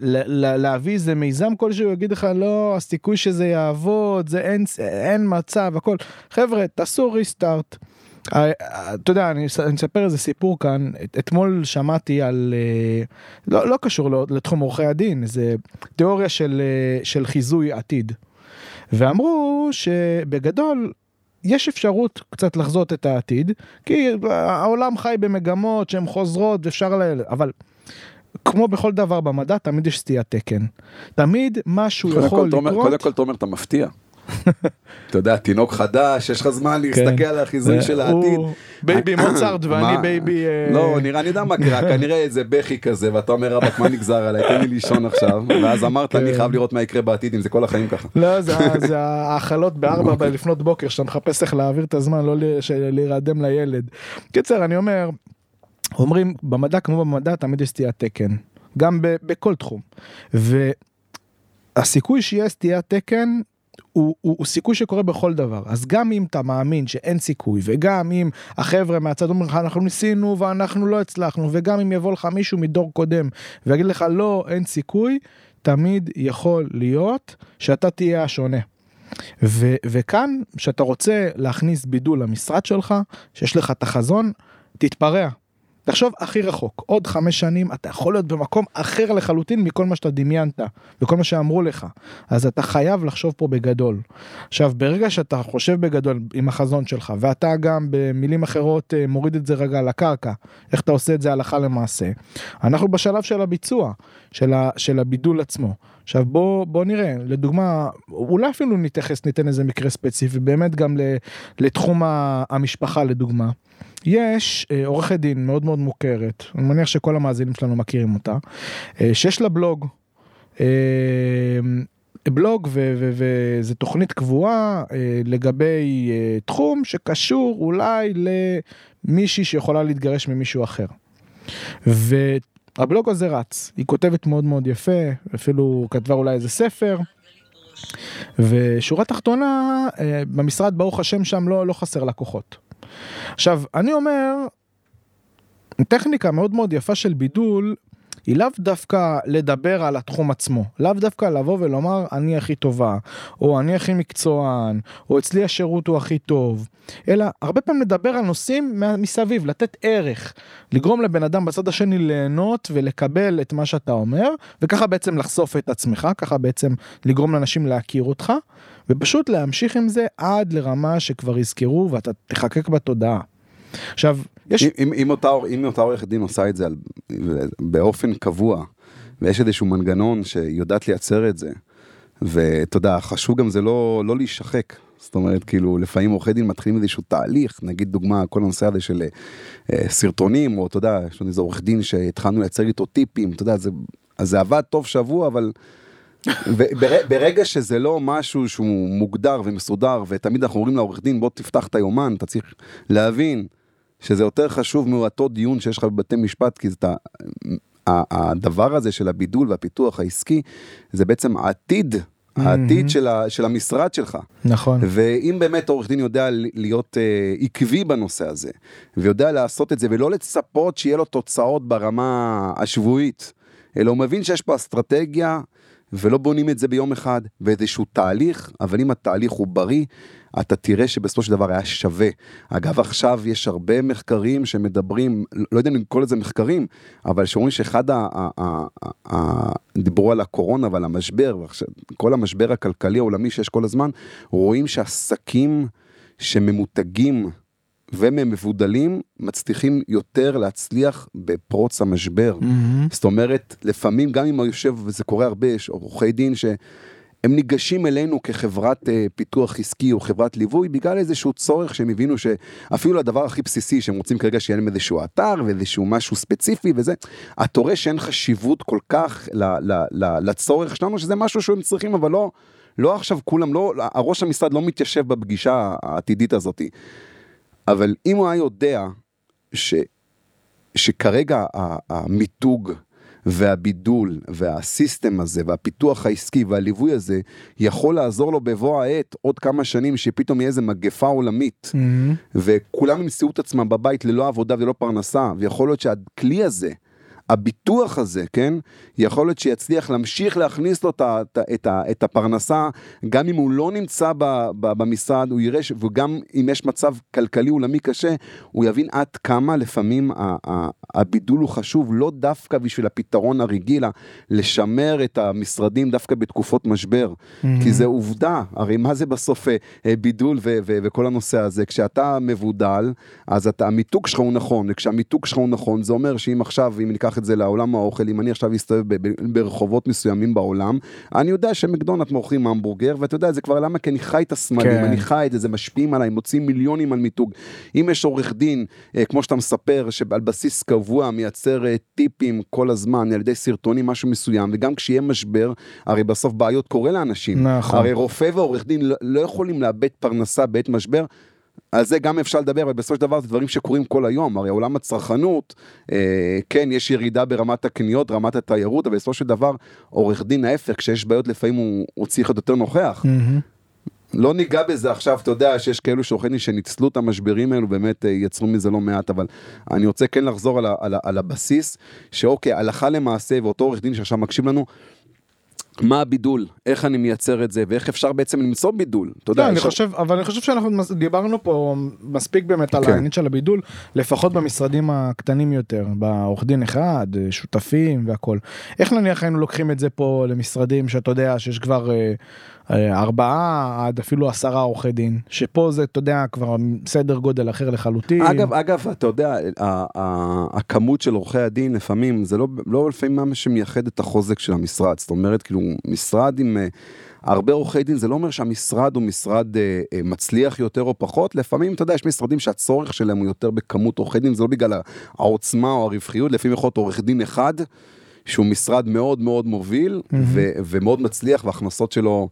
להביא איזה מיזם כלשהו יגיד לך לא הסיכוי שזה יעבוד זה אין מצב הכל חבר'ה תעשו ריסטארט אתה יודע, אני אספר איזה סיפור כאן, אתמול שמעתי על, לא קשור לתחום עורכי הדין, זה תיאוריה של חיזוי עתיד, ואמרו שבגדול יש אפשרות קצת לחזות את העתיד, כי העולם חי במגמות שהן חוזרות, אפשר אבל כמו בכל דבר במדע, תמיד יש סטיית תקן, תמיד משהו יכול לקרות. קודם כל תומר, אתה מפתיע. אתה יודע, תינוק חדש, יש לך זמן להסתכל על החיזוי של העתיד. בייבי מוצרט ואני בייבי לא, נראה, נדע מה קרה, כנראה איזה בכי כזה, ואתה אומר, רבק, מה נגזר עליי? תן לי לישון עכשיו, ואז אמרת, אני חייב לראות מה יקרה בעתיד, אם זה כל החיים ככה. לא, זה האכלות ב-4 לפנות בוקר, שאתה מחפש איך להעביר את הזמן, לא להירדם לילד. קיצר, אני אומר, אומרים, במדע כמו במדע, תמיד יש סטיית תקן. גם בכל תחום. והסיכוי שיהיה סטיית תקן הוא סיכוי שקורה בכל דבר, אז גם אם אתה מאמין שאין סיכוי, וגם אם החבר'ה מהצד אומרים לך, אנחנו ניסינו ואנחנו לא הצלחנו, וגם אם יבוא לך מישהו מדור קודם, ויגיד לך לא, אין סיכוי, תמיד יכול להיות שאתה תהיה השונה. וכאן, שאתה רוצה להכניס בידול למשרד שלך, שיש לך את החזון, תתפרע. תחשוב הכי רחוק, עוד 5 שנים אתה יכול להיות במקום אחר לחלוטין מכל מה שאתה דמיינת, וכל מה שאמרו לך, אז אתה חייב לחשוב פה בגדול. עכשיו, ברגע שאתה חושב בגדול עם החזון שלך, ואתה גם במילים אחרות מוריד את זה רגע על הקרקע, איך אתה עושה את זה הלכה למעשה, אנחנו בשלב של הביצוע, של הבידול עצמו. עכשיו בוא נראה, לדוגמה, אולי אפילו ניתן איזה מקרה ספציפי, באמת גם לתחום המשפחה לדוגמה, יש עורכת דין מאוד מאוד מוכרת, אני מניח שכל המאזינים שלנו מכירים אותה, שיש לה בלוג, וזה תוכנית קבועה לגבי תחום שקשור אולי למישהי שיכולה להתגרש ממישהו אחר, והבלוג הזה רץ, היא כותבת מאוד מאוד יפה, אפילו כתבה אולי איזה ספר, ושורה תחתונה, במשרד ברוך השם שם לא חסר לקוחות. עכשיו, אני אומר, טכניקה מאוד מאוד יפה של בידול, היא לאו דווקא לדבר על התחום עצמו, לאו דווקא לבוא ולומר אני הכי טובה, או אני הכי מקצוען, או אצלי השירות הוא הכי טוב, אלא הרבה פעמים לדבר על נושאים מסביב, לתת ערך, לגרום לבן אדם בצד השני ליהנות ולקבל את מה שאתה אומר, וככה בעצם לחשוף את עצמך, ככה בעצם לגרום לאנשים להכיר אותך, ופשוט להמשיך עם זה עד לרמה שכבר יזכרו ואתה תחקק בתודעה. עכשיו, יש... אם אותה עורכת דין עושה את זה באופן קבוע, ויש איזשהו מנגנון שיודעת לייצר את זה, ותודה, חשוב גם זה לא להישחק, זאת אומרת, כאילו, לפעמים עורכי דין מתחילים איזשהו תהליך, נגיד דוגמה, כל הנושא הזה של סרטונים, או תודה, יש לנו איזה עורך דין שהתחלנו לייצר איתו טיפים, תודה, אז זה עבד טוב שבוע, אבל... ברגע שזה לא משהו שהוא מוגדר ומסודר, ותמיד אנחנו אומרים לעורך דין, בוא תפתח את היומן, אתה צריך להבין שזה יותר חשוב מאותו דיון שיש לך בבתי משפט, כי הדבר הזה של הבידול והפיתוח העסקי, זה בעצם העתיד של המשרד שלך. נכון. ואם באמת עורך דין יודע להיות עקבי בנושא הזה, ויודע לעשות את זה, ולא לצפות שיהיה לו תוצאות ברמה השבועית, אלא הוא מבין שיש פה אסטרטגיה, ולא בונים את זה ביום אחד, ואיזשהו תהליך, אבל אם התהליך הוא בריא, אתה תראה שבסופו של דבר היה שווה. אגב, עכשיו יש הרבה מחקרים שמדברים, לא יודע אם כל איזה מחקרים, אבל שאומרים שאחד, דיברו על הקורונה ועל המשבר, כל המשבר הכלכלי העולמי שיש כל הזמן, רואים שעסקים שממותגים וממבודלים, מצליחים יותר להצליח בפרוץ המשבר. זאת אומרת, לפעמים, גם אם היושב, וזה קורה הרבה, יש עורכי דין שהם ניגשים אלינו כחברת פיתוח עסקי או חברת ליווי, בגלל איזשהו צורך שהם הבינו שאפילו הדבר הכי בסיסי, שהם רוצים כרגע שיהיה להם איזשהו אתר, ואיזשהו משהו ספציפי וזה, אתה רואה שאין חשיבות כל כך לצורך שלנו, שזה משהו שהם צריכים, אבל לא עכשיו כולם, הראש המשרד לא מתיישב בפגישה העתידית הזאת. אבל אם הוא היה יודע שכרגע המיתוג והבידול והסיסטם הזה והפיתוח העסקי והליווי הזה יכול לעזור לו בבוא העת עוד כמה שנים שפתאום יהיה איזה מגפה עולמית וכולם ימצאו את עצמם בבית ללא עבודה ולא פרנסה, ויכול להיות שהכלי הזה, הביטוח הזה, כן, יכול להיות שיצליח להמשיך להכניס לו את הפרנסה, גם אם הוא לא נמצא במשרד, הוא יראה, וגם אם יש מצב כלכלי עולמי קשה, הוא יבין עד כמה לפעמים הבידול הוא חשוב, לא דווקא בשביל הפתרון הרגילה, לשמר את המשרדים דווקא בתקופות משבר, כי זה עובדה, הרי מה זה בסוף בידול וכל הנושא הזה, כשאתה מבודל, אז המיתוג שלך הוא נכון, וכשהמיתוג שלך הוא נכון, זה אומר שאם עכשיו, אם ניקח את זה לעולם האוכל, אם אני עכשיו אסתובב ברחובות מסוימים בעולם, אני יודע שמקדונלדס מוכרים המבורגר, ואתה יודע, זה כבר למה, כי אני חי את הסמלים, אני חי את זה, זה משפיעים עליי, מוצאים מיליונים על מיתוג. אם יש עורך דין, כמו שאתה מספר, שעל בסיס קבוע מייצר טיפים כל הזמן, על ידי סרטונים, משהו מסוים, וגם כשיהיה משבר, הרי בסוף בעיות קורה לאנשים. הרי רופא ועורך דין לא יכולים לאבד פרנסה בעת משבר, על זה גם אפשר לדבר, אבל בסופו של דבר זה דברים שקורים כל היום, הרי עולם הצרכנות, כן, יש ירידה ברמת הקניות, רמת התיירות, אבל בסופו של דבר, עורך דין ההפך, כשיש בעיות לפעמים הוא צריך להיות יותר נוכח. לא ניגע בזה עכשיו, אתה יודע, שיש כאלו שעורכי שניצלו את המשברים האלו, באמת יצרו מזה לא מעט, אבל אני רוצה כן לחזור על הבסיס, שאוקיי, הלכה למעשה, ואותו עורך דין שעכשיו מקשיב לנו, מה הבידול, איך אני מייצר את זה, ואיך אפשר בעצם למצוא בידול. אבל אני חושב שאנחנו דיברנו פה מספיק באמת על העניין של הבידול, לפחות במשרדים הקטנים יותר, בעורך דין אחד, שותפים והכל. איך נניח היינו לוקחים את זה פה למשרדים שאתה יודע שיש כבר 4 עד אפילו 10 עורכי דין, שפה זה, אתה יודע, כבר סדר גודל אחר לחלוטין. אגב, אתה יודע, הכמות של עורכי הדין לפעמים, זה לא לפעמים מה שמייחד את החוזק של המשרד, זאת אומרת, כאילו, משרד עם הרבה עורכי דין, זה לא אומר שהמשרד הוא משרד מצליח יותר או פחות, לפעמים, אתה יודע, יש משרדים שהצורך שלהם הוא יותר בכמות עורכי דין, זה לא בגלל העוצמה או הרווחיות, לפעמים יכול להיות עורך דין אחד, שהוא משרד מאוד מאוד מוביל, ומאוד מצליח, וההכנסות שלו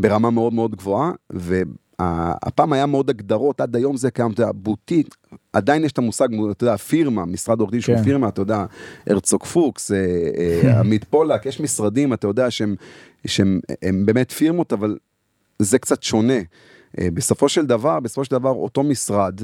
ברמה מאוד מאוד גבוהה, והפעם היה מאוד הגדרות, עד היום זה קיים, אתה יודע, בוטיק, עדיין יש את המושג, אתה יודע, פירמה, משרד עורך דין שהוא פירמה, אתה יודע, הרצוג פוקס, עמית פולק, יש משרדים, אתה יודע, שהם באמת פירמות, אבל זה קצת שונה. בסופו של דבר, אותו משרד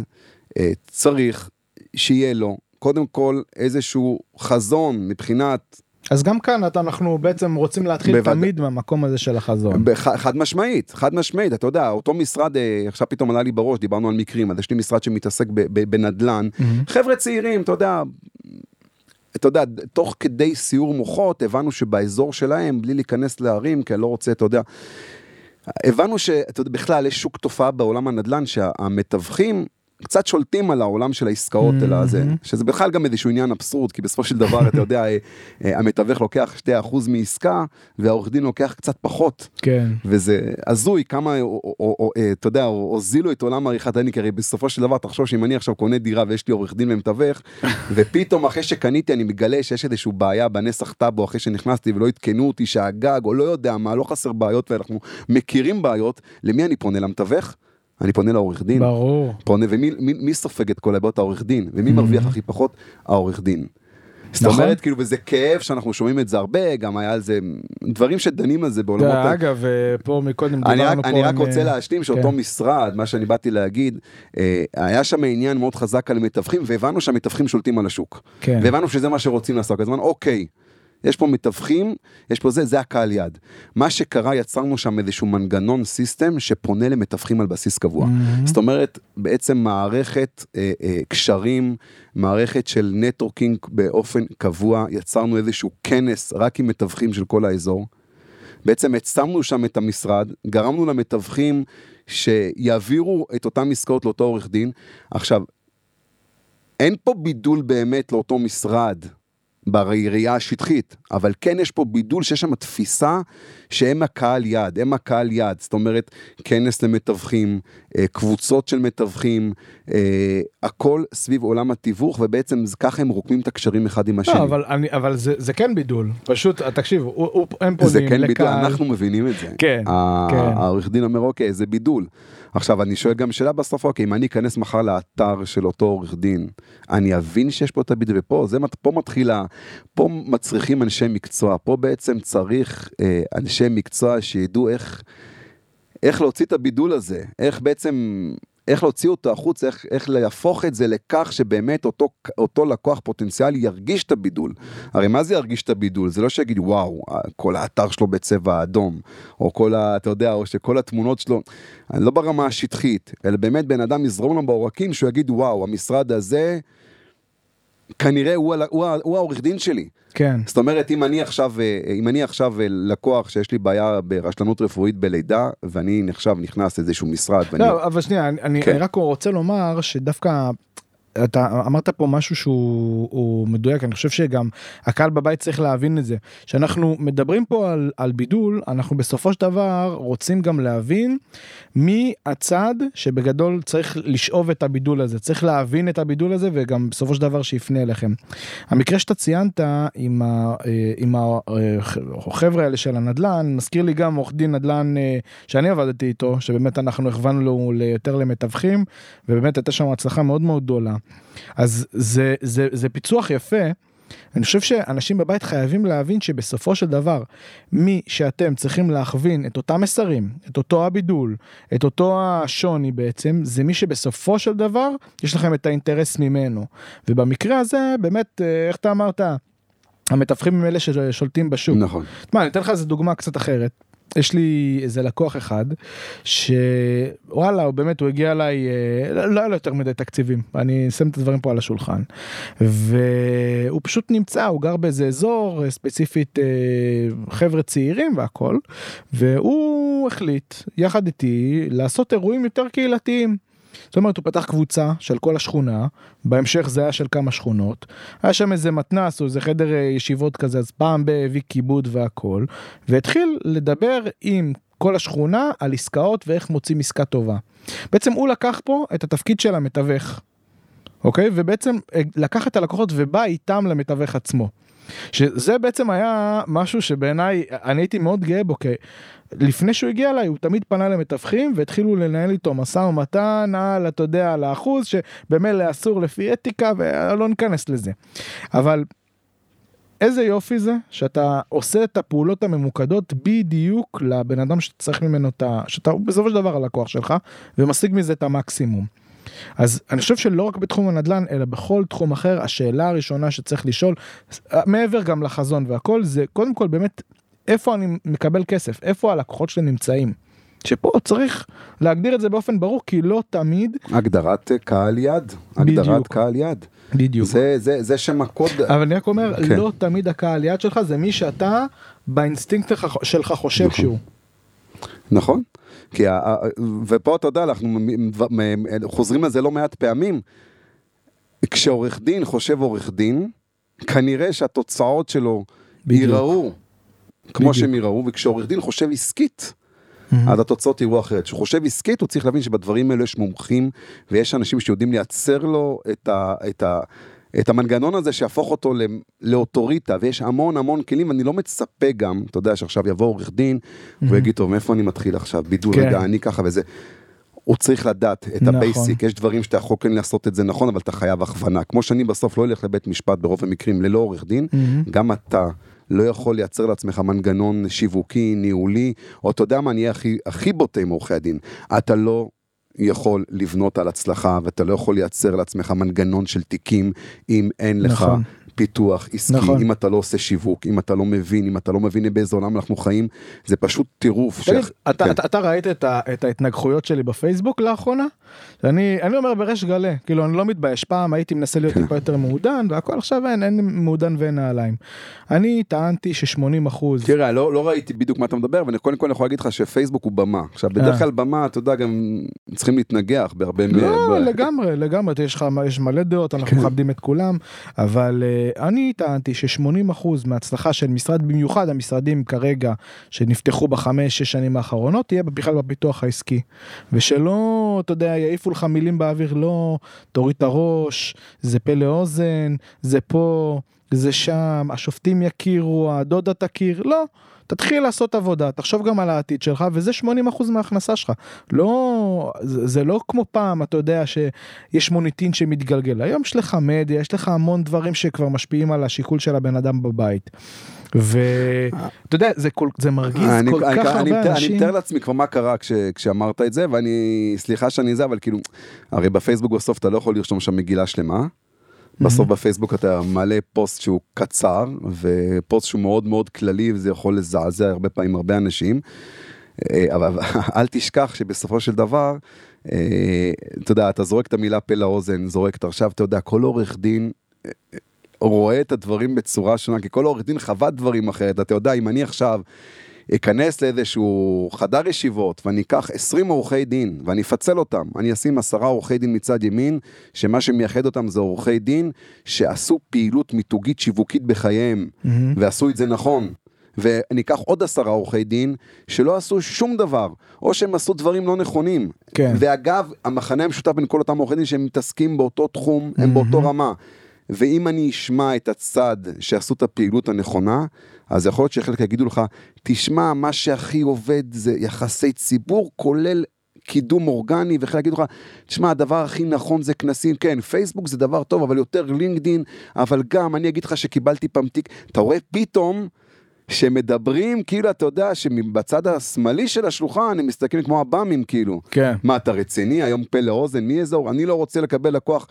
צריך שיהיה לו קודם כל איזשהו חזון מבחינת... אז גם כאן אנחנו בעצם רוצים להתחיל תמיד מהמקום הזה של החזון. חד משמעית, חד משמעית. אתה יודע, אותו משרד, עכשיו פתאום עלה לי בראש, דיברנו על מקרים, אז יש לי משרד שמתעסק בנדלן. חבר'ה צעירים, אתה יודע, תוך כדי סיור מוחות, הבנו שבאזור שלהם, בלי להיכנס להרים, כי אני לא רוצה, אתה יודע, הבנו שבכלל יש שוק תופעה בעולם הנדלן, שהמתווכים, קצת שולטים על העולם של העסקאות אלא הזה, שזה בכלל גם איזשהו עניין אבסורד, כי בסופו של דבר, אתה יודע, המתווך לוקח 2% מעסקה, והעורך דין לוקח קצת פחות. כן. וזה עזוי, כמה, אתה יודע, הוזילו את עולם העריכת הדין, כי בסופו של דבר, תחשוב שאם אני עכשיו קונה דירה, ויש לי עורך דין ומתווך, ופתאום אחרי שקניתי, אני מגלה שיש איזשהו בעיה בנסח טאבו, אחרי שנכנסתי ולא התקנו אותי שהגג, או לא יודע מה, לא חסר בעיות, ואנחנו מכירים בעיות, למי אני פונה? למתווך? אני פונה לעורך דין. ברור. פונה, ומי סופג את כל הבאות? העורך דין. ומי מרוויח הכי פחות? העורך דין. זאת אומרת, כאילו, וזה כאב שאנחנו שומעים את זה הרבה, גם היה על זה, דברים שדנים על זה בעולמות. אגב, פה מקודם דיברנו פה... אני רק רוצה להשלים שאותו משרד, מה שאני באתי להגיד, היה שם עניין מאוד חזק על מתווכים, והבנו שהמתווכים שולטים על השוק. והבנו שזה מה שרוצים לעשות. אז אמרנו, אוקיי, יש פה מתווכים, יש פה זה הקהל יד. מה שקרה, יצרנו שם איזשהו מנגנון סיסטם שפונה למתווכים על בסיס קבוע. זאת אומרת, בעצם מערכת קשרים, מערכת של נטוורקינג באופן קבוע, יצרנו איזשהו כנס רק עם מתווכים של כל האזור. בעצם הצמנו שם את המשרד, גרמנו למתווכים שיעבירו את אותם עסקאות לאותו עורך דין. עכשיו, אין פה בידול באמת לאותו משרד, בעירייה השטחית, אבל כן יש פה בידול שיש שם תפיסה שהם הקהל יד, הם הקהל יד, זאת אומרת, כנס למתווכים, קבוצות של מתווכים, הכל סביב עולם התיווך, ובעצם ככה הם רוקמים את הקשרים אחד עם השני. לא, אבל זה כן בידול, פשוט, תקשיב, הם פונים לקהל. אנחנו מבינים את זה. כן. העורך דין אומר, אוקיי, זה בידול. עכשיו, אני שואל גם שאלה בסוף, אוקיי, אם אני אכנס מחר לאתר של אותו עורך דין, אני אבין שיש פה את הבידול, ופה מתחילה, פה מצריכים אנשי מקצוע, פה בעצם צריך אנשי מקצוע שידעו איך להוציא את הבידול הזה, איך בעצם, איך להוציא אותו החוץ, איך להפוך את זה לכך שבאמת אותו לקוח פוטנציאלי ירגיש את הבידול. הרי מה זה ירגיש את הבידול? זה לא שיגיד, וואו, כל האתר שלו בצבע האדום, או כל, אתה יודע, או שכל התמונות שלו, לא ברמה השטחית, אלא באמת בן אדם יזרום לו בעורקים, שהוא יגיד, וואו, המשרד הזה, כנראה הוא העורך דין שלי. כן. זאת אומרת, אם אני עכשיו לקוח שיש לי בעיה ברשלנות רפואית בלידה, ואני עכשיו נכנס לאיזשהו משרד. לא, אבל שנייה, אני רק רוצה לומר שדווקא, אתה אמרת פה משהו שהוא מדויק, אני חושב שגם הקהל בבית צריך להבין את זה. שאנחנו מדברים פה על בידול, אנחנו בסופו של דבר רוצים גם להבין מי הצד שבגדול צריך לשאוב את הבידול הזה, צריך להבין את הבידול הזה וגם בסופו של דבר שיפנה אליכם. המקרה שאתה ציינת עם החבר'ה האלה של הנדלן, מזכיר לי גם עורך דין נדלן שאני עבדתי איתו, שבאמת אנחנו הכוונו לו יותר למתווכים, ובאמת הייתה שם הצלחה מאוד מאוד גדולה. אז זה פיצוח יפה. אני חושב שאנשים בבית חייבים להבין שבסופו של דבר מי שאתם צריכים להכווין את אותם מסרים, את אותו הבידול, את אותו השוני בעצם, זה מי שבסופו של דבר יש לכם את האינטרס ממנו. ובמקרה הזה באמת, איך אתה אמרת, המתווכים הם אלה ששולטים בשוק. נכון. מה, אני אתן לך איזו דוגמה קצת אחרת. יש לי איזה לקוח אחד, שוואלה, הוא באמת, הוא הגיע אליי, לא היה לו יותר מדי תקציבים, אני שם את הדברים פה על השולחן, והוא פשוט נמצא, הוא גר באיזה אזור, ספציפית חבר'ה צעירים והכל, והוא החליט, יחד איתי, לעשות אירועים יותר קהילתיים, זאת אומרת, הוא פתח קבוצה של כל השכונה, בהמשך זה היה של כמה שכונות, היה שם איזה מתנס או איזה חדר ישיבות כזה, אז פעם בהביא כיבוד והכל, והתחיל לדבר עם כל השכונה על עסקאות ואיך מוצאים עסקה טובה. בעצם הוא לקח פה את התפקיד של המתווך, אוקיי? ובעצם לקח את הלקוחות ובא איתם למתווך עצמו. שזה בעצם היה משהו שבעיניי, אני הייתי מאוד גאה בו, כי לפני שהוא הגיע אליי, הוא תמיד פנה למתווכים, והתחילו לנהל איתו משא ומתן, אתה יודע, על האחוז, שבמילא אסור לפי אתיקה, ולא ניכנס לזה. אבל איזה יופי זה, שאתה עושה את הפעולות הממוקדות, בדיוק לבן אדם שצריך ממנו, שאתה בסופו של דבר הלקוח שלך, ומשיג מזה את המקסימום. אז אני חושב שלא רק בתחום הנדל"ן, אלא בכל תחום אחר, השאלה הראשונה שצריך לשאול, מעבר גם לחזון והכל, זה קודם כל באמת, איפה אני מקבל כסף? איפה הלקוחות שלי נמצאים? שפה צריך להגדיר את זה באופן ברור, כי לא תמיד... הגדרת קהל יד. הגדרת קהל יד. בדיוק. זה שמקוד... אבל אני רק אומר, לא תמיד הקהל יד שלך, זה מי שאתה באינסטינקט שלך חושב שהוא. נכון. ופה אתה יודע, אנחנו חוזרים על זה לא מעט פעמים, כשעורך דין חושב עורך דין, כנראה שהתוצאות שלו ייראו כמו שהם ייראו, וכשעורך דין חושב עסקית, אז התוצאות יראו אחרת. כשהוא חושב עסקית, הוא צריך להבין שבדברים האלו יש מומחים, ויש אנשים שיודעים לייצר לו את המנגנון הזה שיהפוך אותו לאוטוריטה, ויש המון המון כלים, ואני לא מצפה גם, אתה יודע שעכשיו יבוא עורך דין, ויגיד, טוב, מאיפה אני מתחיל עכשיו? בידול רגע, אני ככה וזה. הוא צריך לדעת את הבייסיק, יש דברים שאתה יכול כן לעשות את זה נכון, אבל אתה חייב הכוונה. כמו שאני בסוף לא הולך לבית משפט ברוב המקרים ללא עורך דין, גם אתה לא יכול לייצר לעצמך מנגנון שיווקי, ניהולי, או אתה יודע מה, אני אהיה הכי בוטה עם עורכי הדין. אתה לא יכול לבנות על הצלחה, ואתה לא יכול לייצר לעצמך מנגנון של תיקים, אם אין לך פיתוח עסקי, אם אתה לא עושה שיווק, אם אתה לא מבין, אם אתה לא מבין באיזה עולם אנחנו חיים, זה פשוט טירוף. אתה ראית את ההתנגחויות שלי בפייסבוק לאחרונה? אני אומר ברש גלה, כאילו אני לא מתבייש, פעם הייתי מנסה להיות טיפה יותר מעודן, והכל עכשיו אין מעודן ואין נעליים. אני טענתי ש80%... תראה, לא ראיתי בדיוק מה אתה מדבר, ואני קודם כל יכול להגיד לך שפייסבוק הוא במה. עכשיו, בדרך כלל במה, אתה יודע, גם צריכים להתנגח בהרבה... לא, לגמרי, יש מלא דעות, אנחנו מכבדים את כולם, אבל אני טענתי ש80% מההצלחה של משרד, במיוחד המשרדים כרגע שנפתחו ב5-6 שנים האחרונות, תהיה בכלל בפיתוח העסקי. ושלא, אתה יודע, יעיפו לך מילים באוויר, לא, תוריד את הראש, זה פה לאוזן, זה פה, זה שם, השופטים יכירו, הדודה תכיר, לא. תתחיל לעשות עבודה, תחשוב גם על העתיד שלך, וזה 80% מההכנסה שלך. לא, זה לא כמו פעם, אתה יודע שיש מוניטין שמתגלגל. היום יש לך מדיה, יש לך המון דברים שכבר משפיעים על השיקול של הבן אדם בבית. ואתה יודע, זה מרגיז כל כך הרבה אנשים. אני מתאר לעצמי כבר מה קרה כשאמרת את זה, ואני, סליחה שאני זה, אבל כאילו, הרי בפייסבוק בסוף אתה לא יכול לרשום שם מגילה שלמה, בסוף בפייסבוק אתה מעלה פוסט שהוא קצר, ופוסט שהוא מאוד מאוד כללי, וזה יכול לזעזע הרבה פעמים הרבה אנשים, אבל אל תשכח שבסופו של דבר, אתה יודע, אתה זורק את המילה פה לאוזן, זורק את הרשב, אתה יודע, כל עורך דין רואה את הדברים בצורה שונה, כי כל עורך דין חווה דברים אחרת, אתה יודע, אם אני עכשיו אכנס לאיזשהו חדר ישיבות, ואני אקח 20 עורכי דין, ואני אפצל אותם, אני אשים 10 עורכי דין מצד ימין, שמה שמייחד אותם זה עורכי דין, שעשו פעילות מיתוגית שיווקית בחייהם, ועשו את זה נכון, ואני אקח עוד 10 עורכי דין, שלא עשו שום דבר, או שהם עשו דברים לא נכונים, ואגב, המחנה המשותף בין כל אותם עורכי דין, שהם מתעסקים באותו תחום, הם באותו רמה, ואם אני אשמע את הצד שעשו את הפעילות הנכונה, אז יכול להיות שחלק יגידו לך, תשמע, מה שהכי עובד זה יחסי ציבור, כולל קידום אורגני, וחלק יגידו לך, תשמע, הדבר הכי נכון זה כנסים, כן, פייסבוק זה דבר טוב, אבל יותר לינקדין, אבל גם, אני אגיד לך שקיבלתי פעם תיק, אתה רואה פתאום, שמדברים, כאילו, אתה יודע, שבצד השמאלי של השלוחן, הם מסתכלים כמו הבאמים, כאילו. כן. מה, אתה רציני, היום פה לאוזן, מי אזור? אני לא רוצה לקבל לקוח.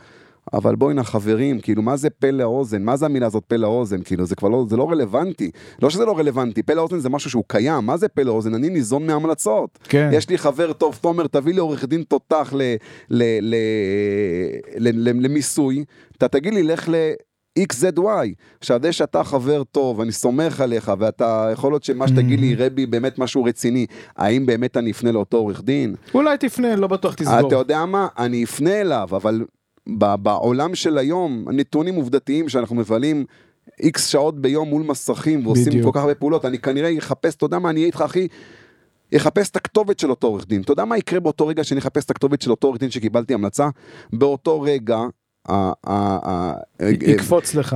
אבל בואי נה חברים, כאילו, מה זה פה לאוזן? מה זה המילה הזאת פה לאוזן? כאילו, זה כבר לא, זה לא רלוונטי. לא שזה לא רלוונטי, פה לאוזן זה משהו שהוא קיים. מה זה פה לאוזן? אני ניזון מהמלצות. כן. יש לי חבר טוב, תומר, תביא לי עורך דין תותח למיסוי. אתה תגיד לי, לך ל-XZY. עכשיו, זה שאתה חבר טוב, אני סומך עליך, ואתה יכול להיות שמה שתגיד לי, רבי, באמת משהו רציני. האם באמת אני אפנה לאותו עורך דין? אולי תפנה, לא בטוח תסבור. אתה יודע מה? אני אפנה אליו, אבל בעולם של היום, הנתונים עובדתיים שאנחנו מבלים איקס שעות ביום מול מסכים, ועושים כל כך הרבה פעולות, אני כנראה יחפש, אתה יודע מה, אני אהיה איתך אחי, יחפש את הכתובת של אותו עורך דין, אתה יודע מה יקרה באותו רגע שאני אחפש את הכתובת של אותו עורך דין שקיבלתי המלצה, באותו רגע, יקפוץ לך,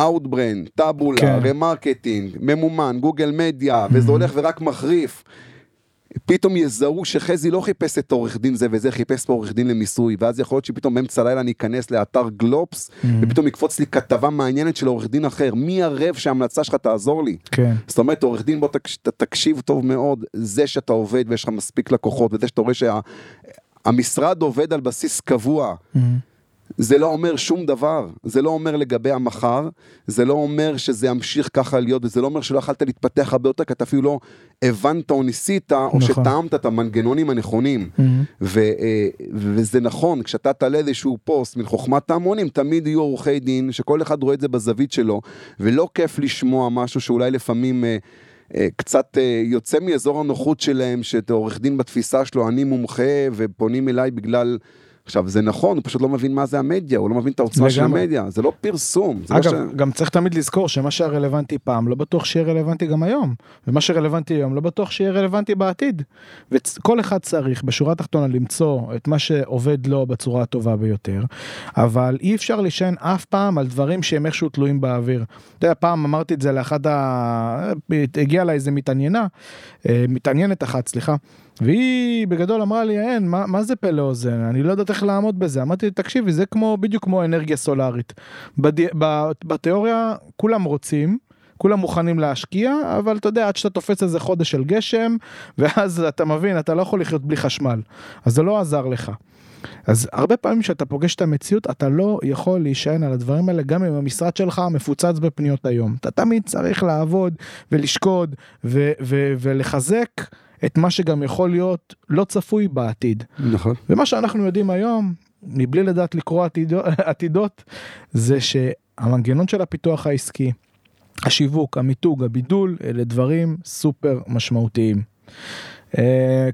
Outbrain, טאבולה, רמרקטינג, ממומן, גוגל מדיה, וזה הולך ורק מחריף, פתאום יזהו שחזי לא חיפש את עורך דין זה וזה, חיפש פה עורך דין למיסוי, ואז יכול להיות שפתאום באמצע לילה אני אכנס לאתר גלופס, ופתאום יקפוץ לי כתבה מעניינת של עורך דין אחר, מי ערב שההמלצה שלך תעזור לי? זאת אומרת, עורך דין בוא תקשיב טוב מאוד, זה שאתה עובד ויש לך מספיק לקוחות, וזה שאתה רואה המשרד עובד על בסיס קבוע, זה לא אומר שום דבר, זה לא אומר לגבי המחר, זה לא אומר שזה ימשיך ככה להיות, וזה לא אומר שלא יכלת להתפתח הרבה יותר, כי אתה אפילו לא הבנת או ניסית, או שטעמת את המנגנונים הנכונים, וזה נכון, כשאתה תעלה איזשהו פוסט מן חוכמת המונים, תמיד יהיו עורכי דין, שכל אחד רואה את זה בזווית שלו, ולא כיף לשמוע משהו שאולי לפעמים קצת יוצא מאזור הנוחות שלהם, שאת עורך דין בתפיסה שלו, אני מומחה, ופונים אליי בגלל עכשיו, זה נכון, הוא פשוט לא מבין מה זה המדיה, הוא לא מבין את העוצמה של המדיה, זה לא פרסום. אגב, גם צריך תמיד לזכור שמה שרלוונטי פעם, לא בטוח שיהיה רלוונטי גם היום, ומה שרלוונטי היום, לא בטוח שיהיה רלוונטי בעתיד. וכל אחד צריך, בשורה התחתונה, למצוא את מה שעובד לו בצורה הטובה ביותר, אבל אי אפשר לשען אף פעם על דברים שהם איכשהו תלויים באוויר. אתה יודע, פעם אמרתי את זה לאחד הגיעה לה איזה מתעניינת אחת, סליחה, והיא בגדול אמרה לי, אין, מה זה פלא אוזן? אני לא יודעת איך לעמוד בזה. אמרתי, תקשיבי, זה בדיוק כמו אנרגיה סולארית. בתיאוריה כולם רוצים, כולם מוכנים להשקיע, אבל אתה יודע, עד שאתה תופס איזה חודש של גשם, ואז אתה מבין, אתה לא יכול לחיות בלי חשמל. אז זה לא עזר לך. אז הרבה פעמים שאתה פוגש את המציאות, אתה לא יכול להישען על הדברים האלה, גם אם המשרד שלך מפוצץ בפניות היום. אתה תמיד צריך לעבוד ולשקוד ולחזק את מה שגם יכול להיות לא צפוי בעתיד. נכון. ומה שאנחנו יודעים היום, מבלי לדעת לקרוא עתידות, זה שהמנגנון של הפיתוח העסקי, השיווק, המיתוג, הבידול, אלה דברים סופר משמעותיים.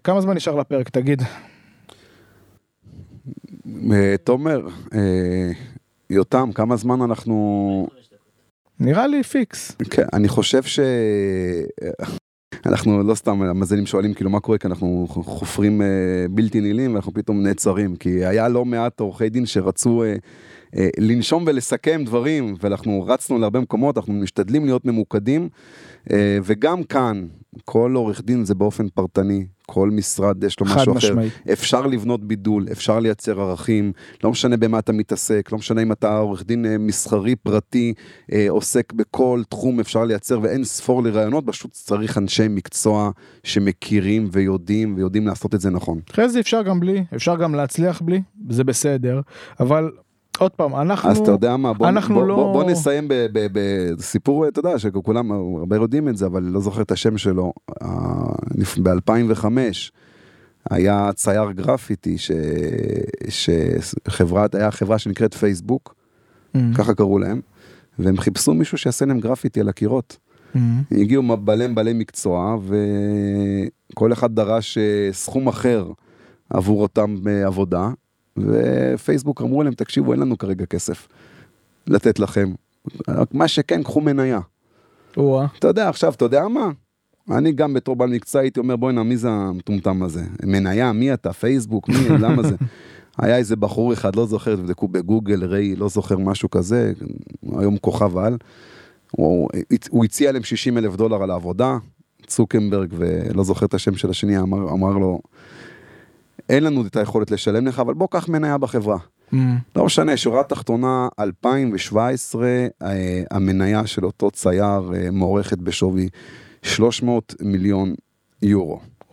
כמה זמן נשאר לפרק, תגיד? תומר, יותם, כמה זמן אנחנו... נראה לי פיקס. כן, אני חושב ש... אנחנו לא סתם, המזלים שואלים כאילו מה קורה, כי אנחנו חופרים בלתי נילים, ואנחנו פתאום נעצרים, כי היה לא מעט עורכי דין שרצו לנשום ולסכם דברים, ואנחנו רצנו להרבה מקומות, אנחנו משתדלים להיות ממוקדים, וגם כאן, כל עורך דין זה באופן פרטני, כל משרד יש לו משהו אחר, אפשר לבנות בידול, אפשר לייצר ערכים, לא משנה במה אתה מתעסק, לא משנה אם אתה עורך דין מסחרי פרטי, עוסק בכל תחום אפשר לייצר, ואין ספור לרעיונות, פשוט צריך אנשי מקצוע שמכירים ויודעים לעשות את זה נכון. אחרי זה אפשר גם בלי, אפשר גם להצליח בלי, זה בסדר, אבל... עוד פעם, אנחנו... אז אתה יודע מה, בוא נסיים בסיפור, אתה יודע, שכולם הרבה יודעים את זה, אבל לא זוכר את השם שלו. ב-2005 היה צייר גרפיטי, היה חברה שנקראת פייסבוק, ככה קראו להם, והם חיפשו מישהו שיעשה להם גרפיטי על הקירות. הגיעו מבלי מקצוע, וכל אחד דרש סכום אחר עבור אותם עבודה, ופייסבוק אמרו להם, תקשיבו, אין לנו כרגע כסף לתת לכם. מה שכן, קחו מניה. אתה יודע, עכשיו, אתה יודע מה? אני גם בתור בעל מקצוע הייתי אומר, בואי נעמיז המטומטם הזה. מניה, מי אתה? פייסבוק? מי? למה זה? היה איזה בחור אחד, לא זוכר, תבדקו בגוגל, ראי, לא זוכר משהו כזה, היום כוכב על. הוא הציע להם $60,000 על העבודה, צוקנברג, ולא זוכר את השם של השני, אמר לו, אין לנו את היכולת לשלם לך, אבל בוא קח מניה בחברה. לא משנה, שורה תחתונה, 2017, המניה של אותו צייר מוערכת בשווי $300 מיליון.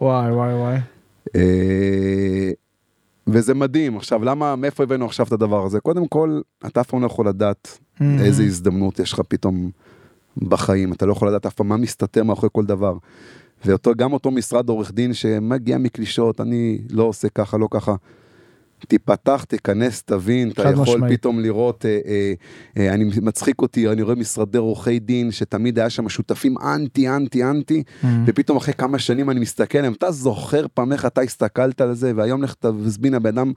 וואי. וזה מדהים. עכשיו, למה, מאיפה הבאנו עכשיו את הדבר הזה? קודם כל, אתה אף פעם לא יכול לדעת איזה הזדמנות יש לך פתאום בחיים. אתה לא יכול לדעת אף פעם מה מסתתר מאחורי כל דבר. וגם אותו משרד עורך דין שמגיע מקלישות, אני לא עושה ככה, לא ככה, תיפתח, תיכנס, תבין, אתה יכול פתאום לראות, אני מצחיק אותי, אני רואה משרדי עורכי דין, שתמיד היה שם שותפים אנטי, ופתאום אחרי כמה שנים אני מסתכל עליהם, אתה זוכר פעם איך אתה הסתכלת על זה, והיום לך תזבין הבאדם,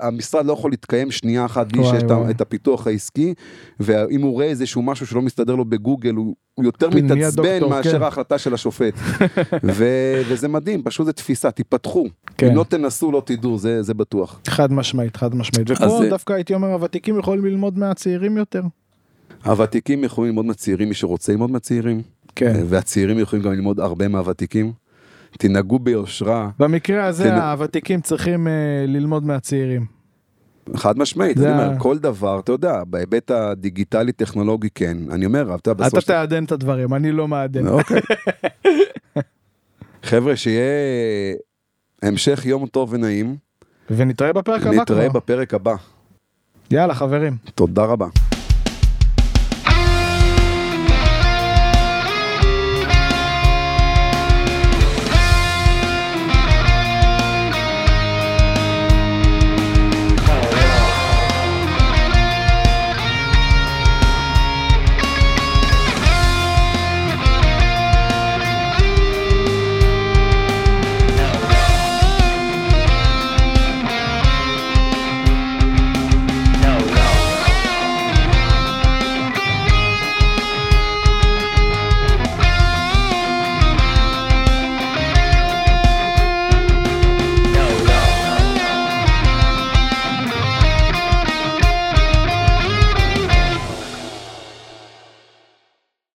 המשרד לא יכול להתקיים שנייה אחת בלי שיש את הפיתוח העסקי, ואם הוא רואה איזשהו משהו שלא מסתדר לו בגוגל, הוא יותר מתעצבן מאשר ההחלטה של השופט. וזה מדהים, פשוט זה תפיסה, תיפתחו. אם לא תנסו, לא תדעו, זה בטוח. חד משמעית. ופה דווקא הייתי אומר, הוותיקים יכולים ללמוד מהצעירים יותר. הוותיקים יכולים ללמוד מהצעירים, מי שרוצה ללמוד מהצעירים. והצעירים יכולים גם ללמוד הרבה מהוותיקים. תנהגו ביושרה. במקרה הזה, הוותיקים צריכים ללמוד מהצעירים. חד משמעית, אני אומר, כל דבר, אתה יודע, בהיבט הדיגיטלי-טכנולוגי, כן, אני אומר, אתה תעדן את הדברים, אני לא מעדן. אוקיי. חבר'ה, שיהיה המשך יום טוב ונעים. ונתראה בפרק הבא. יאללה, חברים. תודה רבה.